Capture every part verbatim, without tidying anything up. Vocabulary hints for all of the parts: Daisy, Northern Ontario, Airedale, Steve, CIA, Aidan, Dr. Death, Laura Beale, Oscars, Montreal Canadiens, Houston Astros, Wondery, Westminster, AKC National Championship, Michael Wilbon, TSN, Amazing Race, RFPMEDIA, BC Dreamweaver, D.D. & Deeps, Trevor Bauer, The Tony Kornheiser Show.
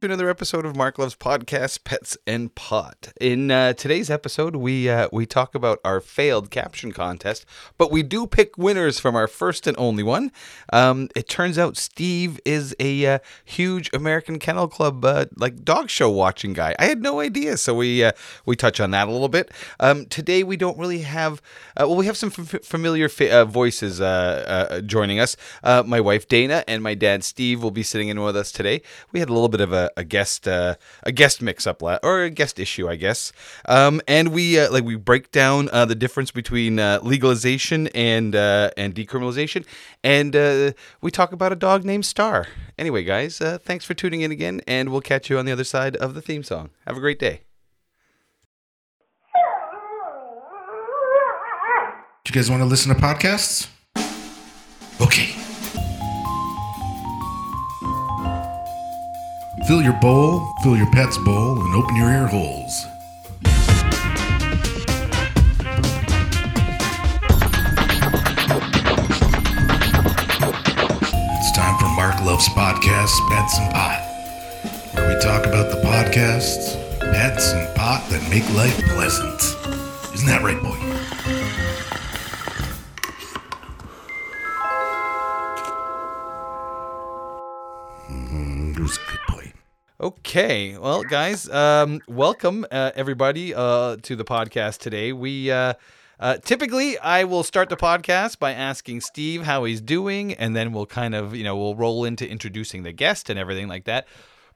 to another episode of Mark Loves Podcast: Pets and Pot. In uh, today's episode, we uh, we talk about our failed caption contest, but we do pick winners from our first and only one. Um, it turns out Steve is a uh, huge American Kennel Club uh, like dog show watching guy. I had no idea, so we uh, we touch on that a little bit. Um, today we don't really have uh, well, we have some f- familiar fa- uh, voices uh, uh, joining us. Uh, my wife Dana and my dad Steve will be sitting in with us today. We had a little bit of a A guest, uh, a guest mix-up, la- or a guest issue, I guess. Um, and we uh, like we break down uh, the difference between uh, legalization and uh, and decriminalization, and uh, we talk about a dog named Star. Anyway, guys, uh, thanks for tuning in again, and we'll catch you on the other side of the theme song. Have a great day. Do you guys want to listen to podcasts? Okay. Fill your bowl, fill your pet's bowl, and open your ear holes. It's time for Mark Loves Podcasts, Pets and Pot, where we talk about the podcasts, pets, and pot that make life pleasant. Isn't that right, boy? Mm-hmm. It was a good point. Okay, well, guys, um, welcome uh, everybody uh, to the podcast today. We uh, uh, typically I will start the podcast by asking Steve how he's doing, and then we'll kind of you know we'll roll into introducing the guest and everything like that.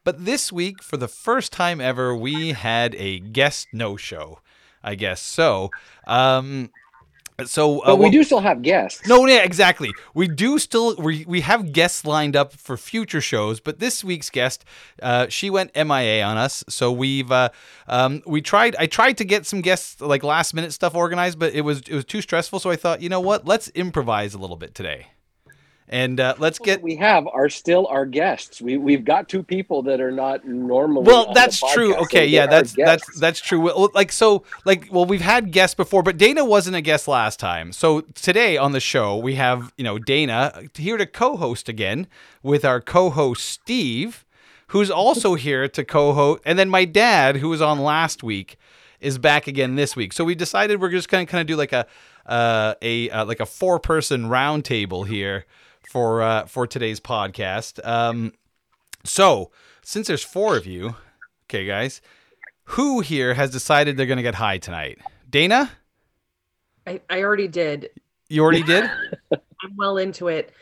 But this week, for the first time ever, we had a guest no-show, I guess. So, um, so uh, but we well, do still have guests. No, yeah, exactly. We do still we we have guests lined up for future shows, but this week's guest, uh, she went M I A on us. So we've uh, um, we tried. I tried to get some guests like last minute stuff organized, but it was it was too stressful. So I thought, you know what? Let's improvise a little bit today, and uh, let's get. What we have are still our guests. We we've got two people that are not normally. Well, on that's the podcast, true. Okay, yeah, that's that's that's true. Well, like so, like well, we've had guests before, but Dana wasn't a guest last time. So today on the show we have you know Dana here to co-host again with our co-host Steve, who's also here to co-host, and then my dad, who was on last week, is back again this week. So we decided we're just gonna kind of do like a uh, a uh, like a four-person roundtable here. For uh, for today's podcast, um, so since there's four of you, okay, guys, who here has decided they're gonna get high tonight? Dana, I, I already did. You already did? I'm well into it.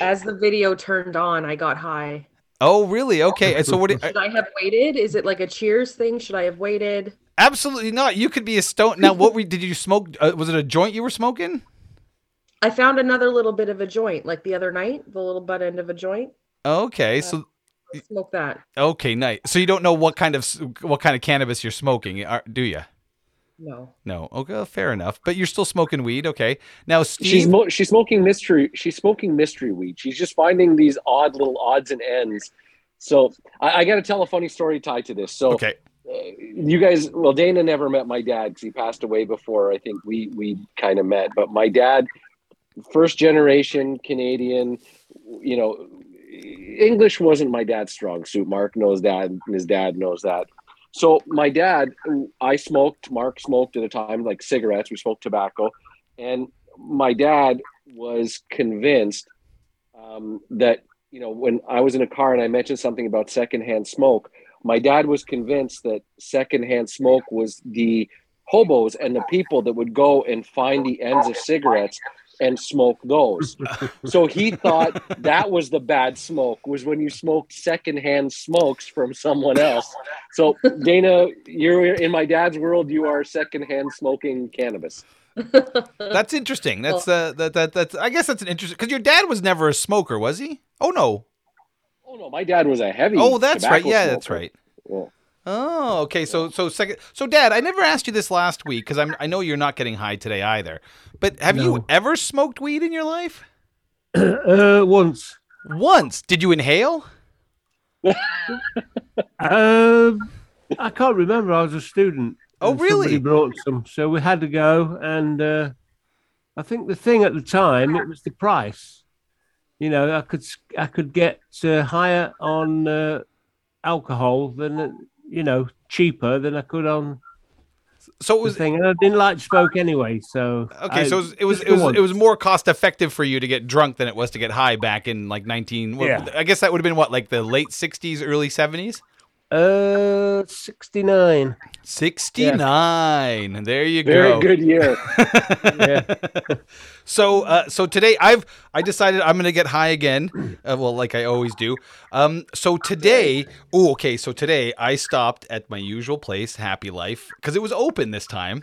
As the video turned on, I got high. Oh, really? Okay. And so, what do, should I have waited? Is it like a Cheers thing? Should I have waited? Absolutely not. You could be a stone. Now, what we did you smoke? Uh, was it a joint you were smoking? I found another little bit of a joint, like the other night, the little butt end of a joint. Okay, uh, so smoke that. Okay, nice. So you don't know what kind of what kind of cannabis you're smoking, do you? No. No. Okay, fair enough. But you're still smoking weed, okay? Now, Steve, she's mo- she's smoking mystery. She's smoking mystery weed. She's just finding these odd little odds and ends. So I, I got to tell a funny story tied to this. So okay. You guys, well, Dana never met my dad because he passed away before I think we we kind of met. But my dad. First generation Canadian, you know, English wasn't my dad's strong suit. Mark knows that, and his dad knows that. So my dad, I smoked, Mark smoked at a time, like cigarettes, we smoked tobacco. And my dad was convinced um, that, you know, when I was in a car and I mentioned something about secondhand smoke, my dad was convinced that secondhand smoke was the hobos and the people that would go and find the ends of cigarettes and smoke those. So he thought that was the bad smoke, was when you smoked secondhand smokes from someone else. So Dana, you're in my dad's world, you are secondhand smoking cannabis. That's interesting. That's uh, that that that's I guess that's an interesting, because your dad was never a smoker, was he? Oh no. Oh no, my dad was a heavy. Oh, that's right. Yeah, smoker. That's right. Yeah. Oh, okay. So, so second. So, Dad, I never asked you this last week because I'm. I know you're not getting high today either. But have no. you ever smoked weed in your life? uh, once. Once. Did you inhale? um, I can't remember. I was a student. Oh, really? Somebody brought some, so we had to go. And uh, I think the thing at the time, it was the price. You know, I could I could get uh, higher on. Uh, alcohol than, you know, cheaper than I could on. So it was thing. And I didn't like smoke anyway. So okay, I, so it was it was it was, it was more cost effective for you to get drunk than it was to get high back in like nineteen. Well, yeah. I guess that would have been what, like the late sixties, early seventies. Uh, sixty-nine. Sixty-nine. Yeah. There you go. Very good year. Yeah. So, uh, so today I've I decided I'm gonna get high again. Uh, well, like I always do. Um, so today, oh, okay. So today I stopped at my usual place, Happy Life, because it was open this time,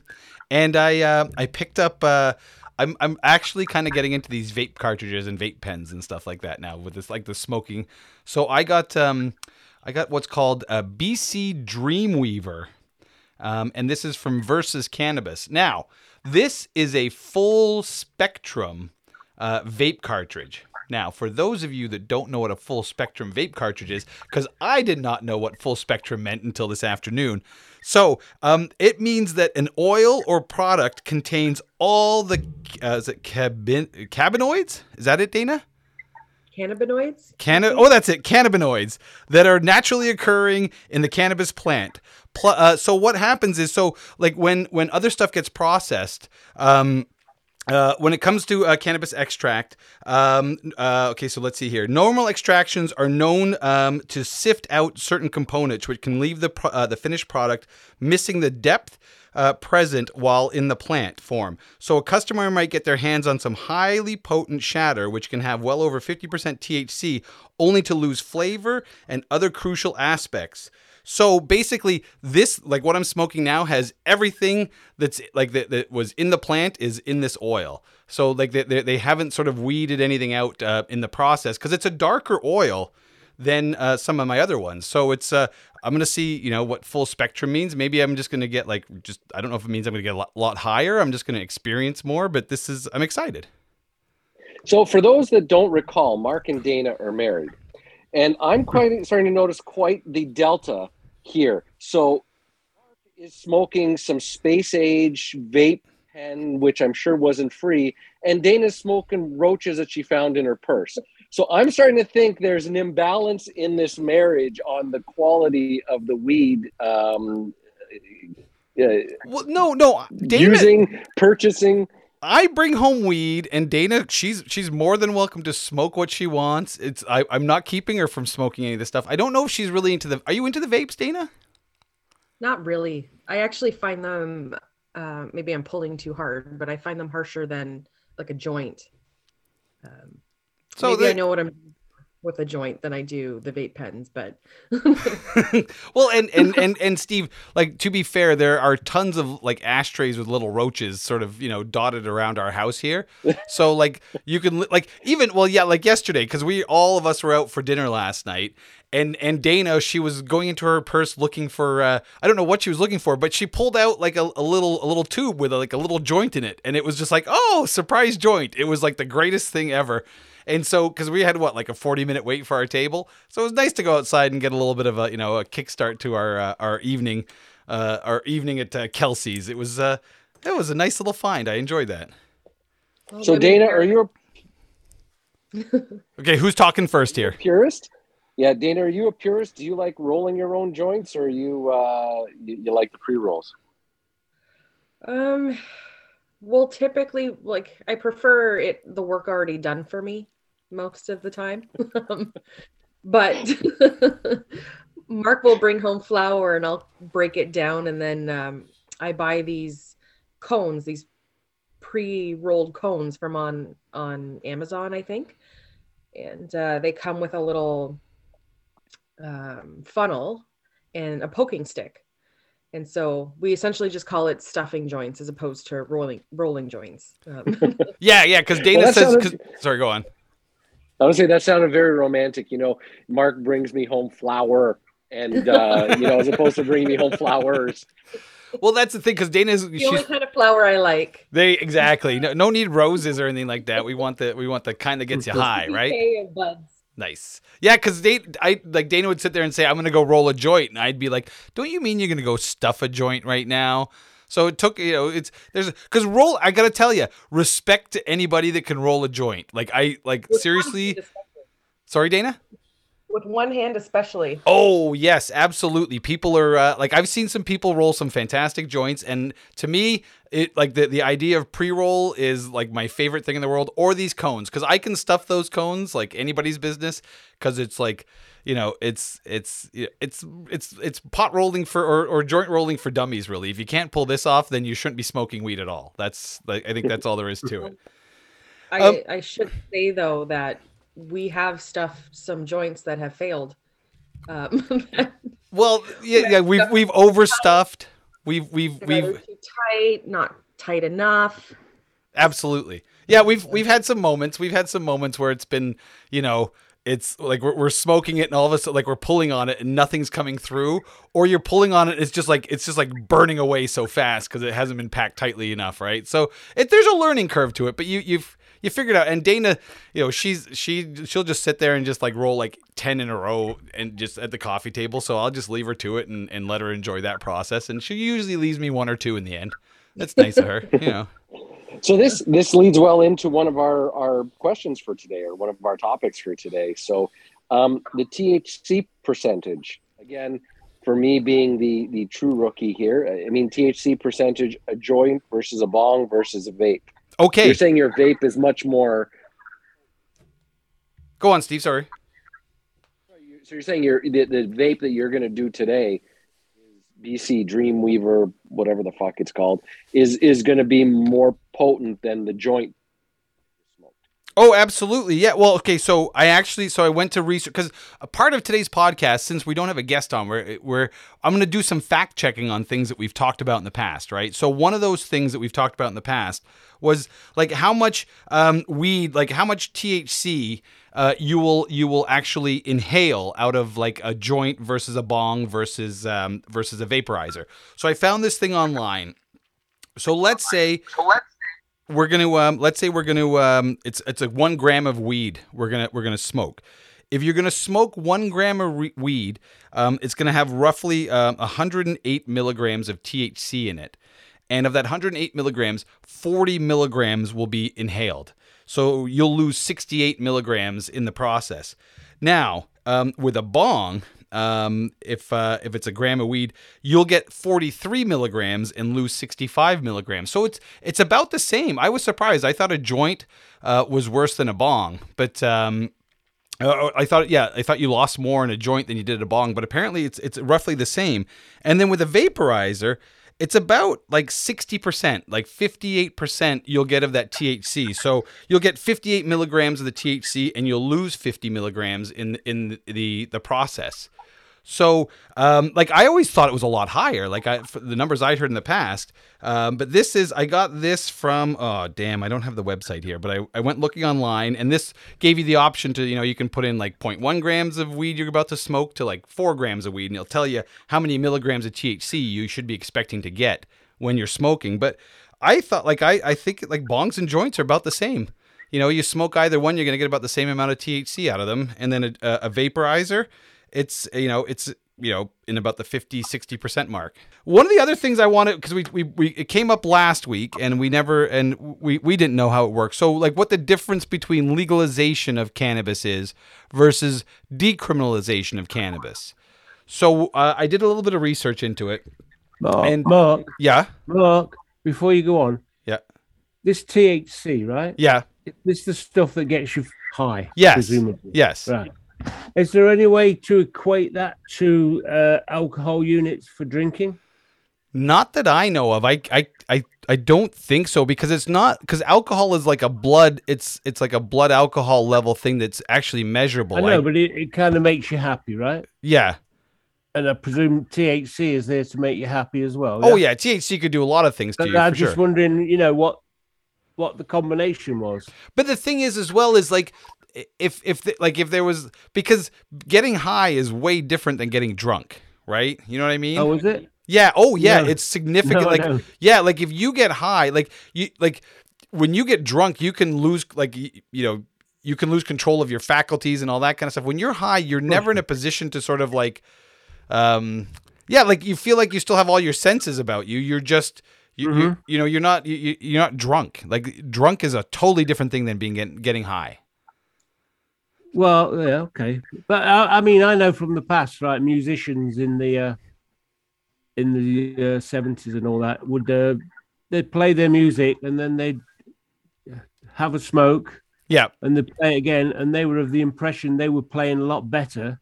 and I uh, I picked up. Uh, I'm I'm actually kind of getting into these vape cartridges and vape pens and stuff like that now with this like the smoking. So I got um. I got what's called a B C Dreamweaver, um, and this is from Versus Cannabis. Now, this is a full-spectrum uh, vape cartridge. Now, for those of you that don't know what a full-spectrum vape cartridge is, because I did not know what full-spectrum meant until this afternoon, so um, it means that an oil or product contains all the uh, is it cabin- cannabinoids? Is that it, Dana? Cannabinoids? Canna- oh, that's it. Cannabinoids that are naturally occurring in the cannabis plant. Pl- uh, so what happens is, so like when, when other stuff gets processed, um, uh, when it comes to uh, cannabis extract, um, uh, okay, so let's see here. Normal extractions are known um, to sift out certain components, which can leave the pro- uh, the finished product missing the depth Uh, present while in the plant form. So a customer might get their hands on some highly potent shatter, which can have well over fifty percent T H C, only to lose flavor and other crucial aspects. So basically, this, like what I'm smoking now, has everything that's like that, that was in the plant is in this oil. So like they, they, they haven't sort of weeded anything out uh, in the process, because it's a darker oil than uh, some of my other ones. So it's uh, I'm going to see, you know, what full spectrum means. Maybe I'm just going to get like, just, I don't know if it means I'm going to get a lot, lot higher. I'm just going to experience more, but this is, I'm excited. So for those that don't recall, Mark and Dana are married, and I'm quite starting to notice quite the delta here. So Mark is smoking some space age vape pen, which I'm sure wasn't free. And Dana's smoking roaches that she found in her purse. So I'm starting to think there's an imbalance in this marriage on the quality of the weed. Um, uh, well, no, no, Dana, using, purchasing. I bring home weed, and Dana, she's she's more than welcome to smoke what she wants. It's I, I'm not keeping her from smoking any of this stuff. I don't know if she's really into the. Are you into the vapes, Dana? Not really. I actually find them. Uh, maybe I'm pulling too hard, but I find them harsher than like a joint. Um, So Maybe they, I know what I'm doing with a joint than I do the vape pens, but well, and, and, and, and Steve, like, to be fair, there are tons of like ashtrays with little roaches sort of, you know, dotted around our house here. So like you can like even, well, yeah, like yesterday, cause we, all of us were out for dinner last night, and, and Dana, she was going into her purse looking for, uh, I don't know what she was looking for, but she pulled out like a, a little, a little tube with a, like a little joint in it. And it was just like, oh, surprise joint. It was like the greatest thing ever. And so, because we had, what, like a forty-minute wait for our table, so it was nice to go outside and get a little bit of a, you know, a kickstart to our uh, our evening, uh, our evening at uh, Kelsey's. It was uh, it was a nice little find. I enjoyed that. Well, so, Dana, are you a... okay, who's talking first here? Purist? Yeah, Dana, are you a purist? Do you like rolling your own joints, or are you uh, you, you like the pre-rolls? Um, well, typically, like, I prefer it the work already done for me most of the time. um, but Mark will bring home flour and I'll break it down, and then um, I buy these cones, these pre-rolled cones from on on Amazon, I think, and uh, they come with a little um, funnel and a poking stick, and so we essentially just call it stuffing joints as opposed to rolling rolling joints. Um. yeah yeah because Dana well, says sounds- sorry go on I would say that sounded very romantic. You know, Mark brings me home flour, and, uh, you know, as opposed to bringing me home flowers. Well, that's the thing, because Dana's the she's, only kind of flower I like. They exactly no, no need roses or anything like that. We want the we want the kind that gets you high, right? Buds. Nice, yeah, because they I like Dana would sit there and say, "I'm gonna go roll a joint," and I'd be like, "Don't you mean you're gonna go stuff a joint right now?" So it took, you know, it's, there's, because roll, I got to tell you, respect to anybody that can roll a joint. Like, I, like, seriously. Sorry, Dana? with one hand especially. Oh, yes, absolutely. People are uh, like, I've seen some people roll some fantastic joints. And to me, it like the, the idea of pre-roll is like my favorite thing in the world, or these cones, because I can stuff those cones like anybody's business, because it's like, you know, it's it's it's it's it's pot rolling for or, or joint rolling for dummies, really. If you can't pull this off, then you shouldn't be smoking weed at all. That's like, I think that's all there is to it. I, um, I should say, though, that we have stuffed some joints that have failed. Um, well, yeah, yeah, we've we've overstuffed. We've we've we've too tight, not tight enough. Absolutely, yeah. We've we've had some moments. We've had some moments where it's been, you know, it's like we're we're smoking it, and all of a sudden, like we're pulling on it, and nothing's coming through. Or you're pulling on it, and it's just like it's just like burning away so fast because it hasn't been packed tightly enough, right? So it, there's a learning curve to it, but you you've. You figured out, and Dana, you know, she's she she'll just sit there and just like roll like ten in a row and just at the coffee table. So I'll just leave her to it and, and let her enjoy that process. And she usually leaves me one or two in the end. That's nice of her, you know. So this this leads well into one of our, our questions for today, or one of our topics for today. So um, the T H C percentage, again, for me being the the true rookie here. I mean, T H C percentage, a joint versus a bong versus a vape. Okay. You're saying your vape is much more. Go on, Steve. Sorry. So you're saying your the, the vape that you're going to do today, B C Dreamweaver, whatever the fuck it's called, is is going to be more potent than the joint. Oh, absolutely. Yeah. Well, okay. So I actually, so I went to research, because a part of today's podcast, since we don't have a guest on, we're, we're I'm going to do some fact checking on things that we've talked about in the past, right? So one of those things that we've talked about in the past was like how much um, weed, like how much T H C uh, you will, you will actually inhale out of like a joint versus a bong versus, um, versus a vaporizer. So I found this thing online. So let's say, so let's We're going to, um, let's say we're going to, um, it's, it's like one gram of weed. We're going to, we're going to smoke. If you're going to smoke one gram of re- weed, um, it's going to have roughly, um, one hundred eight milligrams of T H C in it. And of that one hundred eight milligrams, forty milligrams will be inhaled. So you'll lose sixty-eight milligrams in the process. Now, um, with a bong, um, if, uh, if it's a gram of weed, you'll get forty-three milligrams and lose sixty-five milligrams. So it's, it's about the same. I was surprised. I thought a joint, uh, was worse than a bong, but, um, Uh, I thought, yeah, I thought you lost more in a joint than you did a bong, but apparently it's it's roughly the same. And then with a vaporizer, it's about like sixty percent, like fifty-eight percent you'll get of that T H C. So you'll get fifty-eight milligrams of the T H C, and you'll lose fifty milligrams in in the the process. So, um, like I always thought it was a lot higher, like I, the numbers I heard in the past. Um, but this is, I got this from, oh damn, I don't have the website here, but I, I went looking online, and this gave you the option to, you know, you can put in like zero point one grams of weed you're about to smoke to like four grams of weed, and it'll tell you how many milligrams of T H C you should be expecting to get when you're smoking. But I thought like, I, I think like bongs and joints are about the same. You know, you smoke either one, you're going to get about the same amount of T H C out of them. And then a, a vaporizer, It's, you know, it's, you know, in about the fifty, sixty percent mark. One of the other things I wanted, because we, we, we, it came up last week and we never, and we, we didn't know how it works. So like what the difference between legalization of cannabis is versus decriminalization of cannabis. So uh, I did a little bit of research into it. Mark, and, Mark, yeah. Mark, before you go on. Yeah. This T H C, right? Yeah. This is the stuff that gets you high. Yes. Presumably. Yes. Right. Is there any way to equate that to uh, alcohol units for drinking? Not that I know of. I, I, I, I don't think so, because it's not, because alcohol is like a blood, it's it's like a blood alcohol level thing that's actually measurable. I know, I, but it, it kind of makes you happy, right? Yeah. And I presume T H C is there to make you happy as well. Yeah? Oh yeah, T H C could do a lot of things but to you. I'm just sure. wondering, you know, what what the combination was. But the thing is, as well, is like. If, if, the, like, if there was, because getting high is way different than getting drunk, right? You know what I mean? Oh, is it? Yeah. Oh, yeah. No. It's significant. No, like, yeah. Like, if you get high, like, you, like, when you get drunk, you can lose, like, you, you know, you can lose control of your faculties and all that kind of stuff. When you're high, you're never in a position to sort of like, um, yeah, like, you feel like you still have all your senses about you. You're just, you, mm-hmm. you, you know, you're not, you, you're not drunk. Like, drunk is a totally different thing than being getting, getting high. Well, yeah, okay. But I, I mean, I know from the past, right? Musicians in the uh, in the seventies uh, and all that would uh, they'd play their music and then they'd have a smoke. Yeah. And they'd play it again. And they were of the impression they were playing a lot better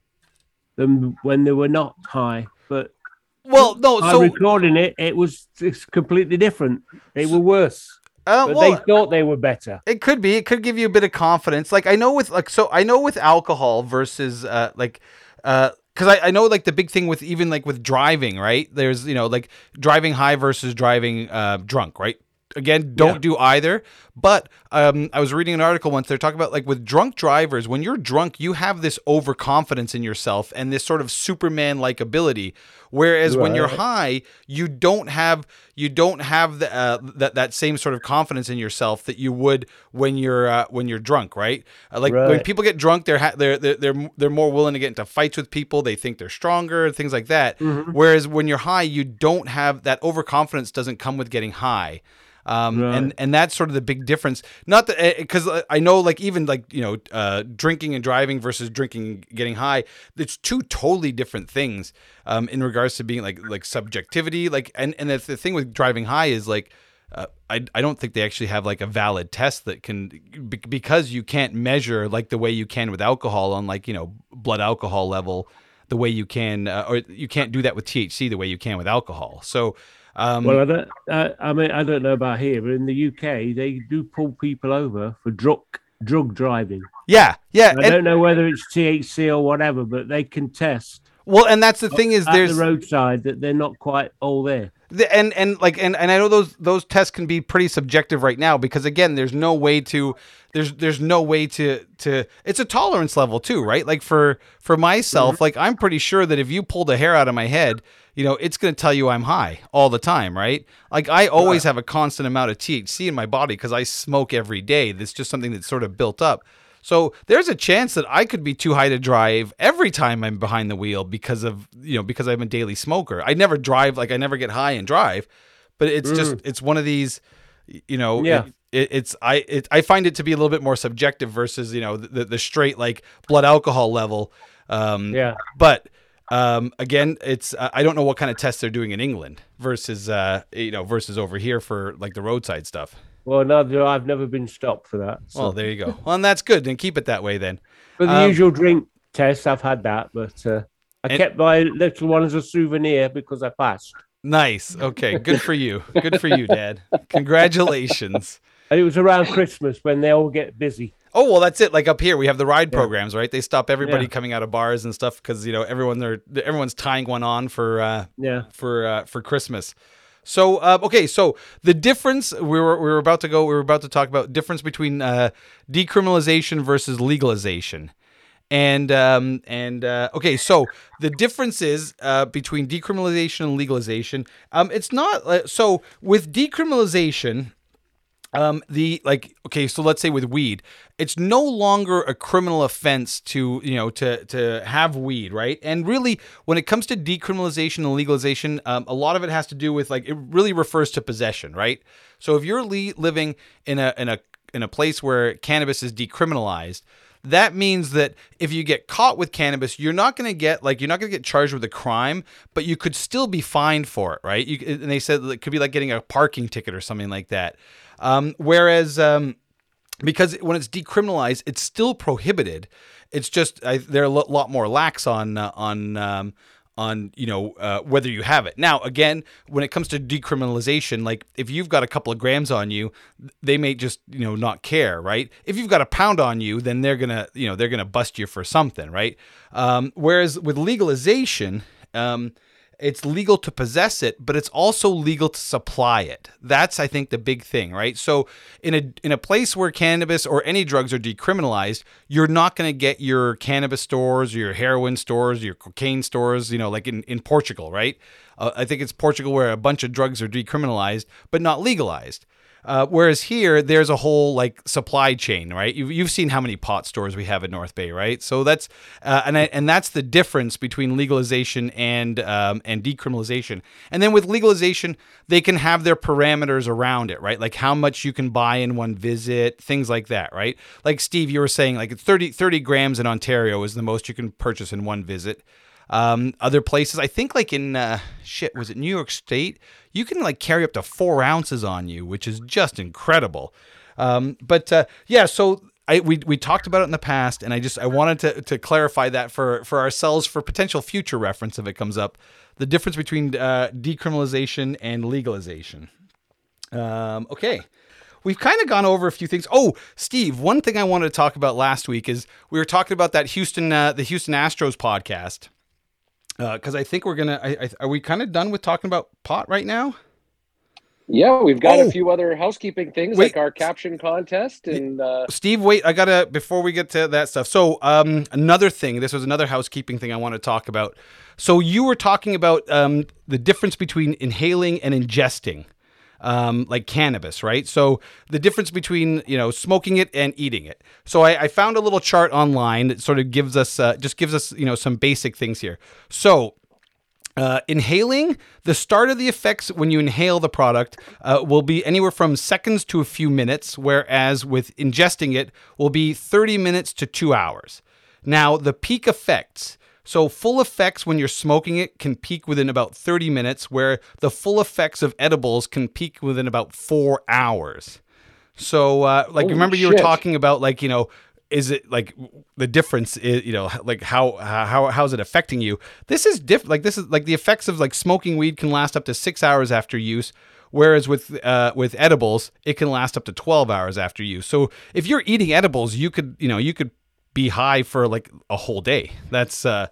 than when they were not high. But well, no, by so recording it, it was it's completely different. They were worse. Uh, but well, they thought they were better. It could be. It could give you a bit of confidence. Like I know with like so I know with alcohol versus uh, like uh, because I, I know like the big thing with even like with driving, right? There's, you know, like driving high versus driving uh, drunk, right? Again, don't yeah. do either. But um, I was reading an article once. They're talking about like with drunk drivers, when you're drunk, you have this overconfidence in yourself and this sort of Superman-like ability. Whereas right. when you're high, you don't have you don't have the, uh, that that same sort of confidence in yourself that you would when you're uh, when you're drunk, right? Uh, like right. when people get drunk, they're, ha- they're they're they're they're more willing to get into fights with people. They think they're stronger, things like that. Mm-hmm. Whereas when you're high, you don't have that overconfidence. Doesn't come with getting high. Um, right. and, and that's sort of the big difference, not that, cause I know like, even like, you know, uh, drinking and driving versus drinking, getting high, it's two totally different things, um, in regards to being like, like subjectivity, like, and, and that's the thing with driving high is like, uh, I, I don't think they actually have like a valid test that can, be, because you can't measure like the way you can with alcohol on like, you know, blood alcohol level, the way you can, uh, or you can't do that with T H C the way you can with alcohol. So, Um, well, I don't. Uh, I mean, I don't know about here, but in the U K, they do pull people over for drug drug driving. Yeah, yeah. I and, don't know whether it's T H C or whatever, but they can test. Well, and that's the thing is, at there's the roadside that they're not quite all there. The, and and like and, and I know those those tests can be pretty subjective right now because again, there's no way to there's there's no way to to it's a tolerance level too, right? Like for for myself, mm-hmm. like I'm pretty sure that if you pulled a hair out of my head, you know, it's going to tell you I'm high all the time, right? Like I always have a constant amount of T H C in my body because I smoke every day. That's just something that's sort of built up. So there's a chance that I could be too high to drive every time I'm behind the wheel because of, you know, because I'm a daily smoker. I never drive, like I never get high and drive, but it's mm. just, it's one of these, you know, yeah. it, it, it's, I, it, I find it to be a little bit more subjective versus, you know, the, the straight like blood alcohol level. Um, yeah. But, Um, again, it's, uh, I don't know what kind of tests they're doing in England versus, uh, you know, versus over here for like the roadside stuff. Well, no, I've never been stopped for that. So. Well, there you go. Well, and that's good. Then keep it that way then. For the um, usual drink test, I've had that, but, uh, I and- kept my little one as a souvenir because I passed. Nice. Okay. Good for you. Good for you, Dad. Congratulations. And it was around Christmas when they all get busy. Oh, well, that's it. Like up here, we have the ride yeah. programs, right? They stop everybody yeah. coming out of bars and stuff because, you know, everyone they're everyone's tying one on for uh, yeah. for uh, for Christmas. So, uh, okay, so the difference we were we were about to go, we were about to talk about difference between uh, decriminalization versus legalization. And um, and uh, okay, so the difference is uh, between decriminalization and legalization. Um, it's not uh, so with decriminalization. Um, the like, okay, so let's say with weed, it's no longer a criminal offense to, you know, to, to have weed, right? And really, when it comes to decriminalization and legalization, um, a lot of it has to do with like, it really refers to possession, right? So if you're le- living in a, in a, in a place where cannabis is decriminalized, that means that if you get caught with cannabis, you're not going to get like you're not going to get charged with a crime, but you could still be fined for it, right? You, and they said it could be like getting a parking ticket or something like that. Um, whereas um, because when it's decriminalized, it's still prohibited. It's just I, they're a lot more lax on uh, on um, on you know uh, whether you have it. Now again, when it comes to decriminalization, like if you've got a couple of grams on you, they may just you know not care, right? If you've got a pound on you, then they're gonna you know they're gonna bust you for something, right? Um, whereas with legalization, um, it's legal to possess it, but it's also legal to supply it. That's I think the big thing, right? So in a in a place where cannabis or any drugs are decriminalized, you're not going to get your cannabis stores, or your heroin stores, your cocaine stores, you know, like in, in Portugal, right? Uh, I think it's Portugal where a bunch of drugs are decriminalized but not legalized. Uh, whereas here, there's a whole like supply chain, right? You've, you've seen how many pot stores we have in North Bay, right? So that's uh, and I, and that's the difference between legalization and um, and decriminalization. And then with legalization, they can have their parameters around it, right? Like how much you can buy in one visit, things like that, right? Like Steve, you were saying, like thirty grams in Ontario is the most you can purchase in one visit. Um, other places, I think like in, uh, shit, was it New York State? You can like carry up to four ounces on you, which is just incredible. Um, but, uh, yeah, so I, we, we talked about it in the past, and I just, I wanted to, to clarify that for, for ourselves, for potential future reference, if it comes up, the difference between, uh, decriminalization and legalization. Um, okay. We've kind of gone over a few things. Oh, Steve, one thing I wanted to talk about last week is we were talking about that Houston, uh, the Houston Astros podcast. Because uh, I think we're gonna. I, I, are we kind of done with talking about pot right now? Yeah, we've got oh. a few other housekeeping things wait. like our caption contest and. Uh... Steve, wait! I gotta before we get to that stuff. So um, another thing. This was another housekeeping thing I want to talk about. So you were talking about um, the difference between inhaling and ingesting, um, like cannabis, right? So the difference between you know smoking it and eating it. So I, I found a little chart online that sort of gives us uh, just gives us you know some basic things here. So uh, inhaling, the start of the effects when you inhale the product uh, will be anywhere from seconds to a few minutes, whereas with ingesting it will be thirty minutes to two hours. Now the peak effects. So full effects when you're smoking it can peak within about thirty minutes, where the full effects of edibles can peak within about four hours. So uh, like, Holy remember shit. you were talking about like, you know, is it like the difference is, you know, like how, how, how is it affecting you? This is different. Like this is like the effects of like smoking weed can last up to six hours after use. Whereas with uh, with edibles, it can last up to twelve hours after use. So if you're eating edibles, you could, you know, you could be high for like a whole day. That's, uh,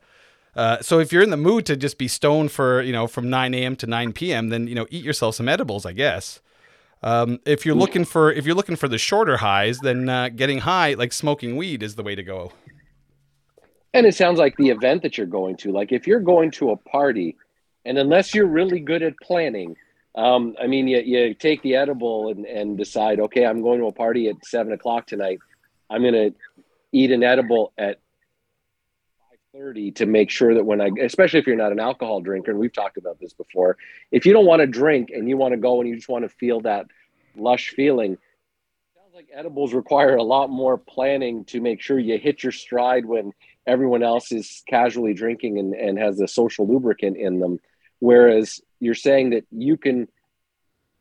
uh, so if you're in the mood to just be stoned for, you know, from nine a.m. to nine p.m., then, you know, eat yourself some edibles, I guess. Um, if you're looking for, if you're looking for the shorter highs, then, uh, getting high, like smoking weed is the way to go. And it sounds like the event that you're going to, like if you're going to a party and unless you're really good at planning, um, I mean, you, you take the edible and, and decide, okay, I'm going to a party at seven o'clock tonight. I'm going to eat an edible at five thirty to make sure that when I, especially if you're not an alcohol drinker, and we've talked about this before, if you don't want to drink and you want to go and you just want to feel that lush feeling, it sounds like edibles require a lot more planning to make sure you hit your stride when everyone else is casually drinking and, and has a social lubricant in them. Whereas you're saying that you can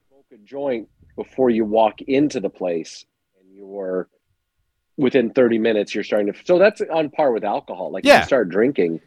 smoke a joint before you walk into the place and you're within thirty minutes you're starting to, so that's on par with alcohol. Like yeah. If you start drinking.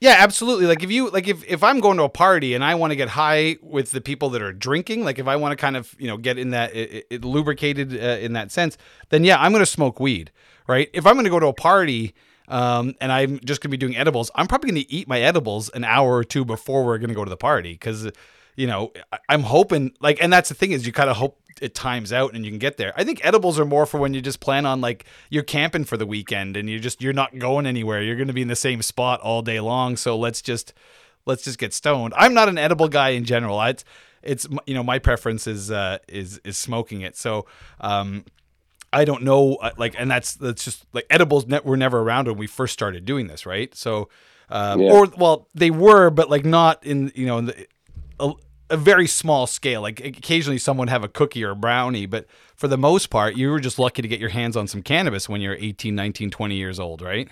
Yeah, absolutely. Like if you, like if, if I'm going to a party and I want to get high with the people that are drinking, like if I want to kind of, you know, get in that it, it lubricated uh, in that sense, then yeah, I'm going to smoke weed, right? If I'm going to go to a party um, and I'm just going to be doing edibles, I'm probably going to eat my edibles an hour or two before we're going to go to the party. Cause you know, I'm hoping like, and that's the thing is you kind of hope it times out and you can get there. I think edibles are more for when you just plan on like you're camping for the weekend and you're just, you're not going anywhere. You're going to be in the same spot all day long. So let's just, let's just get stoned. I'm not an edible guy in general. I, it's, it's, you know, my preference is, uh, is, is smoking it. So, um, I don't know, like, and that's, that's just like edibles ne- were never around when we first started doing this. Right. So, um, yeah. or, well, they were, but like not in, you know, in the, a, a very small scale. Like occasionally someone have a cookie or a brownie, but for the most part, you were just lucky to get your hands on some cannabis when you're eighteen, nineteen, twenty years old. Right.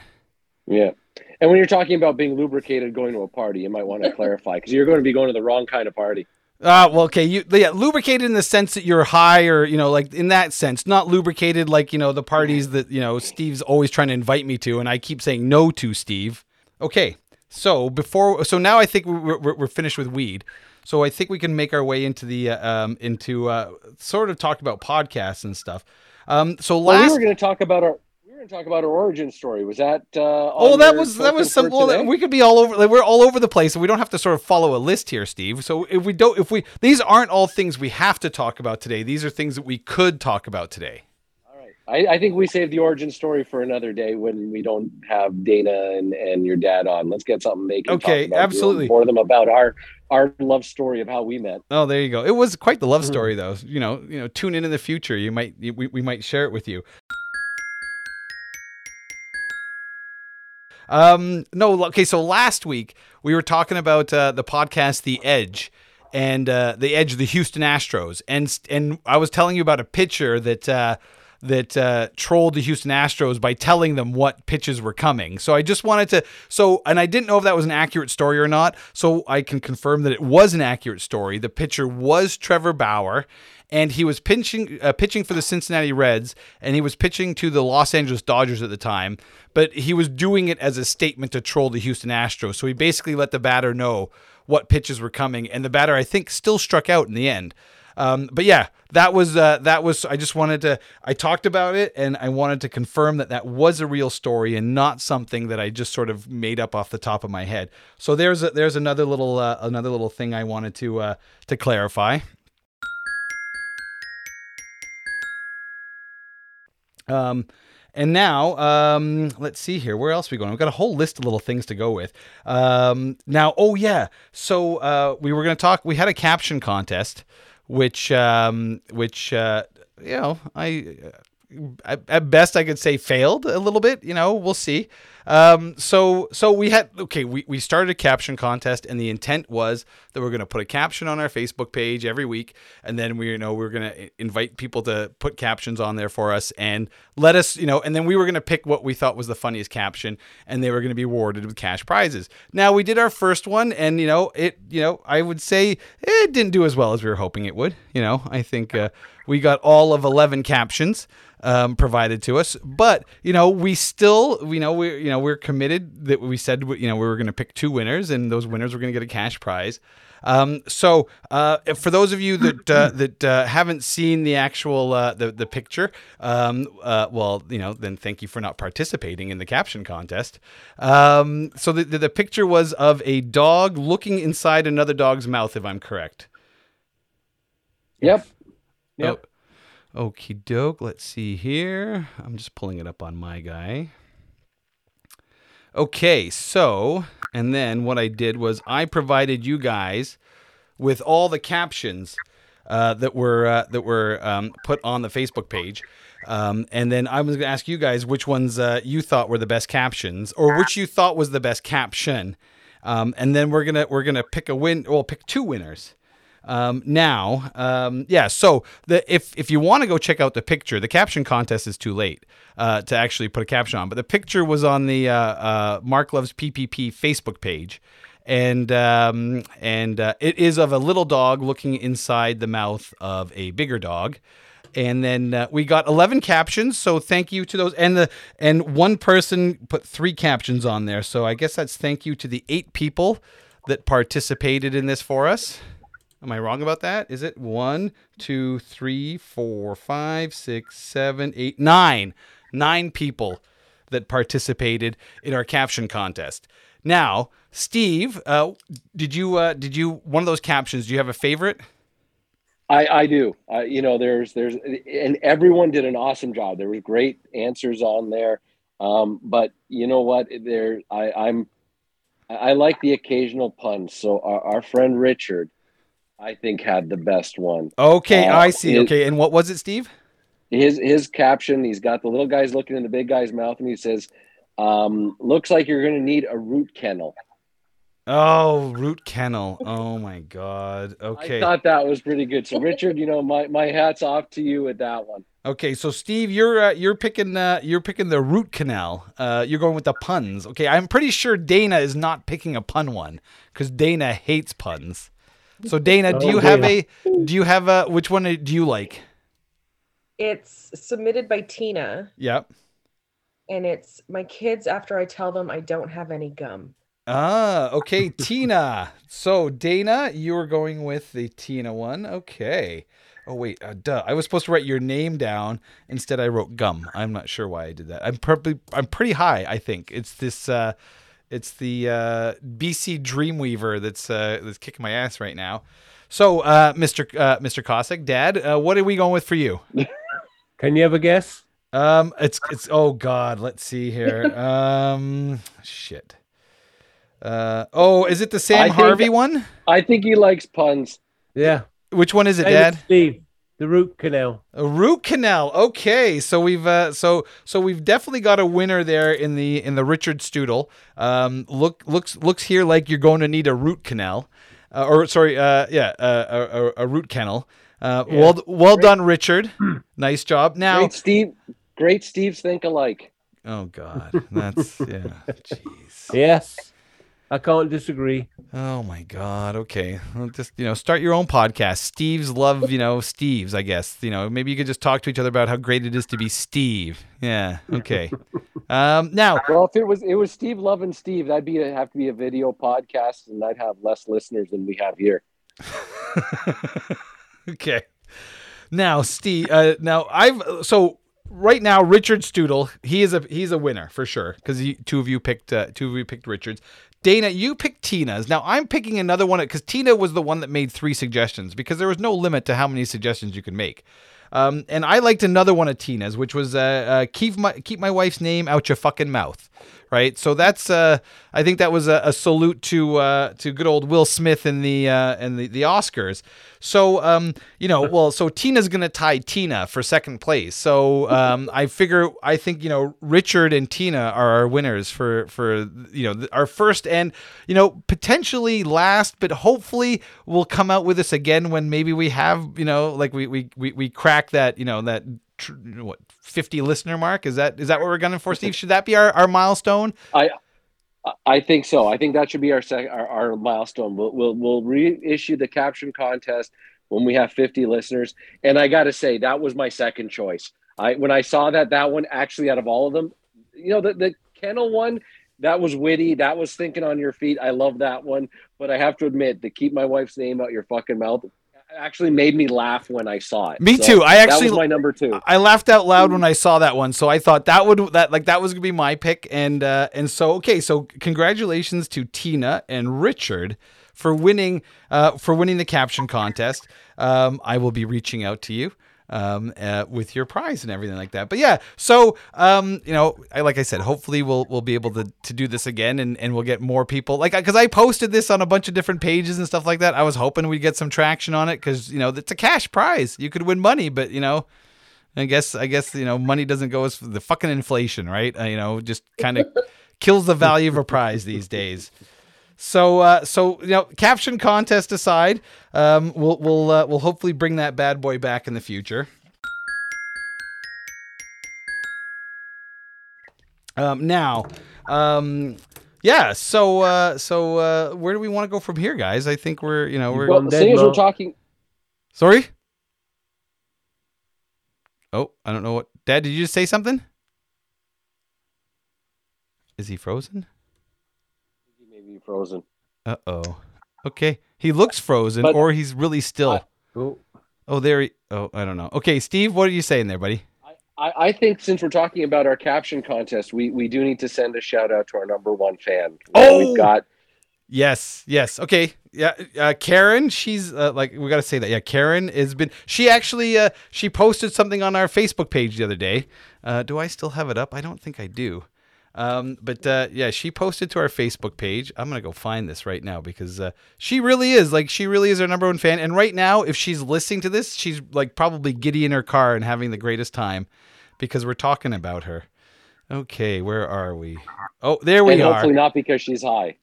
Yeah. And when you're talking about being lubricated, going to a party, you might want to clarify because you're going to be going to the wrong kind of party. Uh, well, okay. You yeah, lubricated in the sense that you're high or, you know, like in that sense, not lubricated, like, you know, the parties that, you know, Steve's always trying to invite me to. And I keep saying no to Steve. Okay. So before, so now I think we're, we're, we're finished with weed. So I think we can make our way into the um, into uh, sort of talk about podcasts and stuff. Um, so last well, we were going to talk about our we were going to talk about our origin story. Was that? Uh, oh, that was that was some. Well, we could be all over. Like, we're all over the place, and we don't have to sort of follow a list here, Steve. So if we don't, if we these aren't all things we have to talk about today. These are things that we could talk about today. All right. I, I think we save the origin story for another day when we don't have Dana and, and your dad on. Let's get something they can okay, talk about. Absolutely. For them about our our love story of how we met. Oh, there you go. It was quite the love story, though. You know, you know. Tune in in the future. You might you, we we might share it with you. Um, no, okay. So last week we were talking about uh, the podcast, The Edge. And uh, the edge of the Houston Astros, and and I was telling you about a pitcher that uh, that uh, trolled the Houston Astros by telling them what pitches were coming. So I just wanted to, so and I didn't know if that was an accurate story or not. So I can confirm that it was an accurate story. The pitcher was Trevor Bauer, and he was pitching uh, pitching for the Cincinnati Reds, and he was pitching to the Los Angeles Dodgers at the time. But he was doing it as a statement to troll the Houston Astros. So he basically let the batter know what pitches were coming, and the batter, I think, still struck out in the end. Um, but yeah, that was, uh, that was, I just wanted to, I talked about it and I wanted to confirm that that was a real story and not something that I just sort of made up off the top of my head. So there's, a, there's another little, uh, another little thing I wanted to, uh, to clarify. Um, And now, um, let's see here. Where else are we going? We've got a whole list of little things to go with. Um, now, oh, yeah. So uh, we were going to talk. We had a caption contest, which, um, which uh, you know, I, I at best I could say failed a little bit. You know, we'll see. Um, so so we had, okay, we, we started a caption contest, and the intent was that we're going to put a caption on our Facebook page every week. And then we, you know, we're going to invite people to put captions on there for us and let us, you know, and then we were going to pick what we thought was the funniest caption, and they were going to be awarded with cash prizes. Now we did our first one, and, you know, it, you know, I would say it didn't do as well as we were hoping it would. You know, I think, uh, we got all of eleven captions, um, provided to us, but, you know, we still, you know, we, you know, we're committed that we said, you know, we were going to pick two winners, and those winners were going to get a cash prize. Um, so uh, for those of you that uh, that uh, haven't seen the actual uh, the the picture, um, uh, well, you know, then thank you for not participating in the caption contest. Um, so the, the the picture was of a dog looking inside another dog's mouth, if I'm correct. Yep. Yep. Oh, okie doke. Let's see here. I'm just pulling it up on my guy. Okay, so, and then what I did was I provided you guys with all the captions uh, that were uh, that were um, put on the Facebook page, um, and then I was going to ask you guys which ones uh, you thought were the best captions, or which you thought was the best caption, um, and then we're gonna we're gonna pick a win. Well, pick two winners. Um, now, um, yeah, so the, if, if you want to go check out the picture, the caption contest is too late, uh, to actually put a caption on, but the picture was on the, uh, uh, Mark Loves P P P Facebook page. And, um, and, uh, it is of a little dog looking inside the mouth of a bigger dog. And then uh, we got eleven captions, so thank you to those. And the and one person put three captions on there, so I guess that's thank you to the eight people that participated in this for us. Am I wrong about that? Is it one, two, three, four, five, six, seven, eight, nine? Nine people that participated in our caption contest. Now, Steve, uh, did you uh, did you one of those captions? Do you have a favorite? I, I do. Uh, you know, there's there's and everyone did an awesome job. There were great answers on there, um, but you know what? There, I, I'm I like the occasional pun. So our, our friend Richard, I think, had the best one. Okay, uh, I see. His, okay, and what was it, Steve? His his caption, he's got the little guy's looking in the big guy's mouth, and he says, um, looks like you're going to need a root kennel. Oh, root kennel. Oh, my God. Okay. I thought that was pretty good. So, Richard, you know, my, my hat's off to you with that one. Okay, so Steve, you're uh, you're picking uh, you're picking the root canal. Uh, you're going with the puns. Okay, I'm pretty sure Dana is not picking a pun one, because Dana hates puns. So Dana, do you have a, do you have a, which one do you like? It's submitted by Tina. Yep. And it's my kids after I tell them I don't have any gum. Ah, okay. Tina. So Dana, you were going with the Tina one. Okay. Oh, wait, uh, duh. I was supposed to write your name down. Instead, I wrote gum. I'm not sure why I did that. I'm probably, I'm pretty high, I think. It's this, uh, It's the uh, B C Dreamweaver that's uh, that's kicking my ass right now. So, uh, Mister Uh, Mister Cossack, Dad, uh, what are we going with for you? Can you have a guess? Um, it's it's oh god, let's see here. Um, shit. Uh, oh, is it the Sam I Harvey think, one? I think he likes puns. Yeah. Which one is it, Dad? Steve. The root canal. A root canal. Okay, so we've uh, so so we've definitely got a winner there in the in the Richard Stoodle. Um, look looks looks here like you're going to need a root canal, uh, or sorry, uh, yeah, uh, a, a root kennel. Uh, yeah. Well, well great. done, Richard. Nice job. Now, great Steve, great Steves think alike. Oh God, that's yeah. Jeez. Yes. I can't disagree. Oh my God. Okay. Well, just, you know, start your own podcast. Steves love, you know, Steves, I guess, you know, maybe you could just talk to each other about how great it is to be Steve. Yeah. Okay. Um, now, well, if it was, it was Steve Love and Steve, that'd be, have to be a video podcast and I'd have less listeners than we have here. Okay. Now, Steve, uh, now I've, so right now, Richard Stoodle, he is a, he's a winner for sure. Cause he, two of you picked, uh, two of you picked Richard's. Dana, you picked Tina's. Now, I'm picking another one because Tina was the one that made three suggestions because there was no limit to how many suggestions you can make. Um, and I liked another one of Tina's, which was uh, uh, keep my keep my wife's name out your fucking mouth, right? So that's uh, I think that was a, a salute to uh, to good old Will Smith in the uh, in the, the Oscars. So um, you know, well, so Tina's gonna tie Tina for second place. So um, I figure I think you know Richard and Tina are our winners for for you know our first and you know potentially last, but hopefully we'll come out with this again when maybe we have you know like we we we, we crack that you know that. What fifty listener mark is that? Is that what we're gunning for, Steve? Should that be our, our milestone? I I think so. I think that should be our sec- our, our milestone. We'll, we'll we'll reissue the caption contest when we have fifty listeners. And I got to say that was my second choice. I when I saw that that one actually out of all of them, you know the the kennel one that was witty. That was thinking on your feet. I love that one. But I have to admit the keep my wife's name out your fucking mouth. Actually made me laugh when I saw it. Me so too. I actually that was my number two. I laughed out loud when I saw that one, so I thought that would that like that was gonna be my pick, and uh, and so okay, so congratulations to Tina and Richard for winning uh, for winning the caption contest. Um, I will be reaching out to you. Um, uh, with your prize and everything like that. But yeah, so, um, you know, I, like I said, hopefully we'll, we'll be able to, to do this again and, and we'll get more people like, cause I posted this on a bunch of different pages and stuff like that. I was hoping we'd get some traction on it. Cause you know, it's a cash prize. You could win money, but you know, I guess, I guess, you know, money doesn't go as the fucking inflation, right? Uh, you know, just kind of kills the value of a prize these days. So, uh, so you know, caption contest aside, um, we'll we'll uh, we'll hopefully bring that bad boy back in the future. Um, now, um, yeah. So, uh, so uh, where do we want to go from here, guys? I think we're you know we're well, seeing as we're talking. Sorry. Oh, I don't know what Dad. Did you just say something? Is he frozen? Frozen. Uh-oh. Okay. He looks frozen but, or he's really still. I, oh. oh, there he Oh, I don't know. Okay, Steve, what are you saying there, buddy? I, I think since we're talking about our caption contest, we, we do need to send a shout out to our number one fan. Oh, we've got Yes, yes. Okay. Yeah, uh, Karen, she's uh, like we got to say that. Yeah, Karen has been she actually uh, she posted something on our Facebook page the other day. Uh, do I still have it up? I don't think I do. Um, but, uh, yeah, she posted to our Facebook page. I'm going to go find this right now because, uh, she really is like, she really is our number one fan. And right now, if she's listening to this, she's like probably giddy in her car and having the greatest time because we're talking about her. Okay. Where are we? Oh, there we and are. Hopefully not because she's high.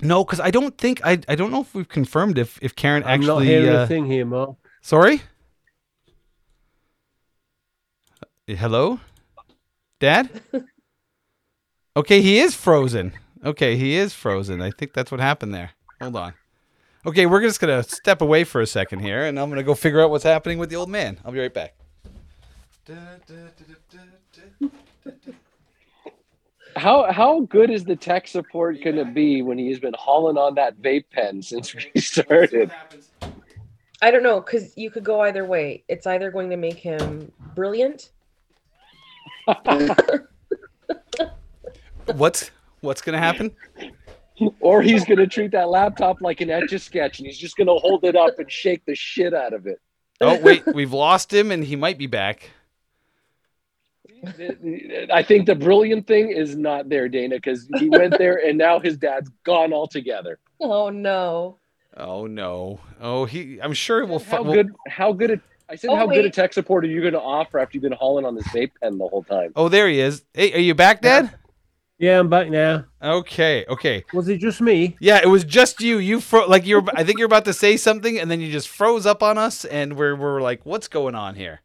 No, cause I don't think, I, I don't know if we've confirmed if, if Karen I'm actually, not hearing uh, a thing here, Mo. Sorry. Hello, Dad. Okay, he is frozen. Okay, he is frozen. I think that's what happened there. Hold on. Okay, we're just going to step away for a second here, and I'm going to go figure out what's happening with the old man. I'll be right back. How how good is the tech support going to be when he's been hauling on that vape pen since we started? I don't know, because you could go either way. It's either going to make him brilliant. What's what's gonna happen? Or he's gonna treat that laptop like an Etch-a-Sketch, and he's just gonna hold it up and shake the shit out of it. Oh wait, we've lost him, and he might be back. I think the brilliant thing is not there, Dana, because he went there and now his dad's gone altogether. Oh no! Oh no! Oh, he. I'm sure it will. How fu- good? How good? A, I said, oh, how wait. good a tech support are you going to offer after you've been hauling on this vape pen the whole time? Oh, there he is. Hey, are you back, Dad? Yeah. Yeah, I'm back now. Okay, okay. Was it just me? Yeah, it was just you. You fro- like you're. I think you're about to say something, and then you just froze up on us, and we're we're like, what's going on here?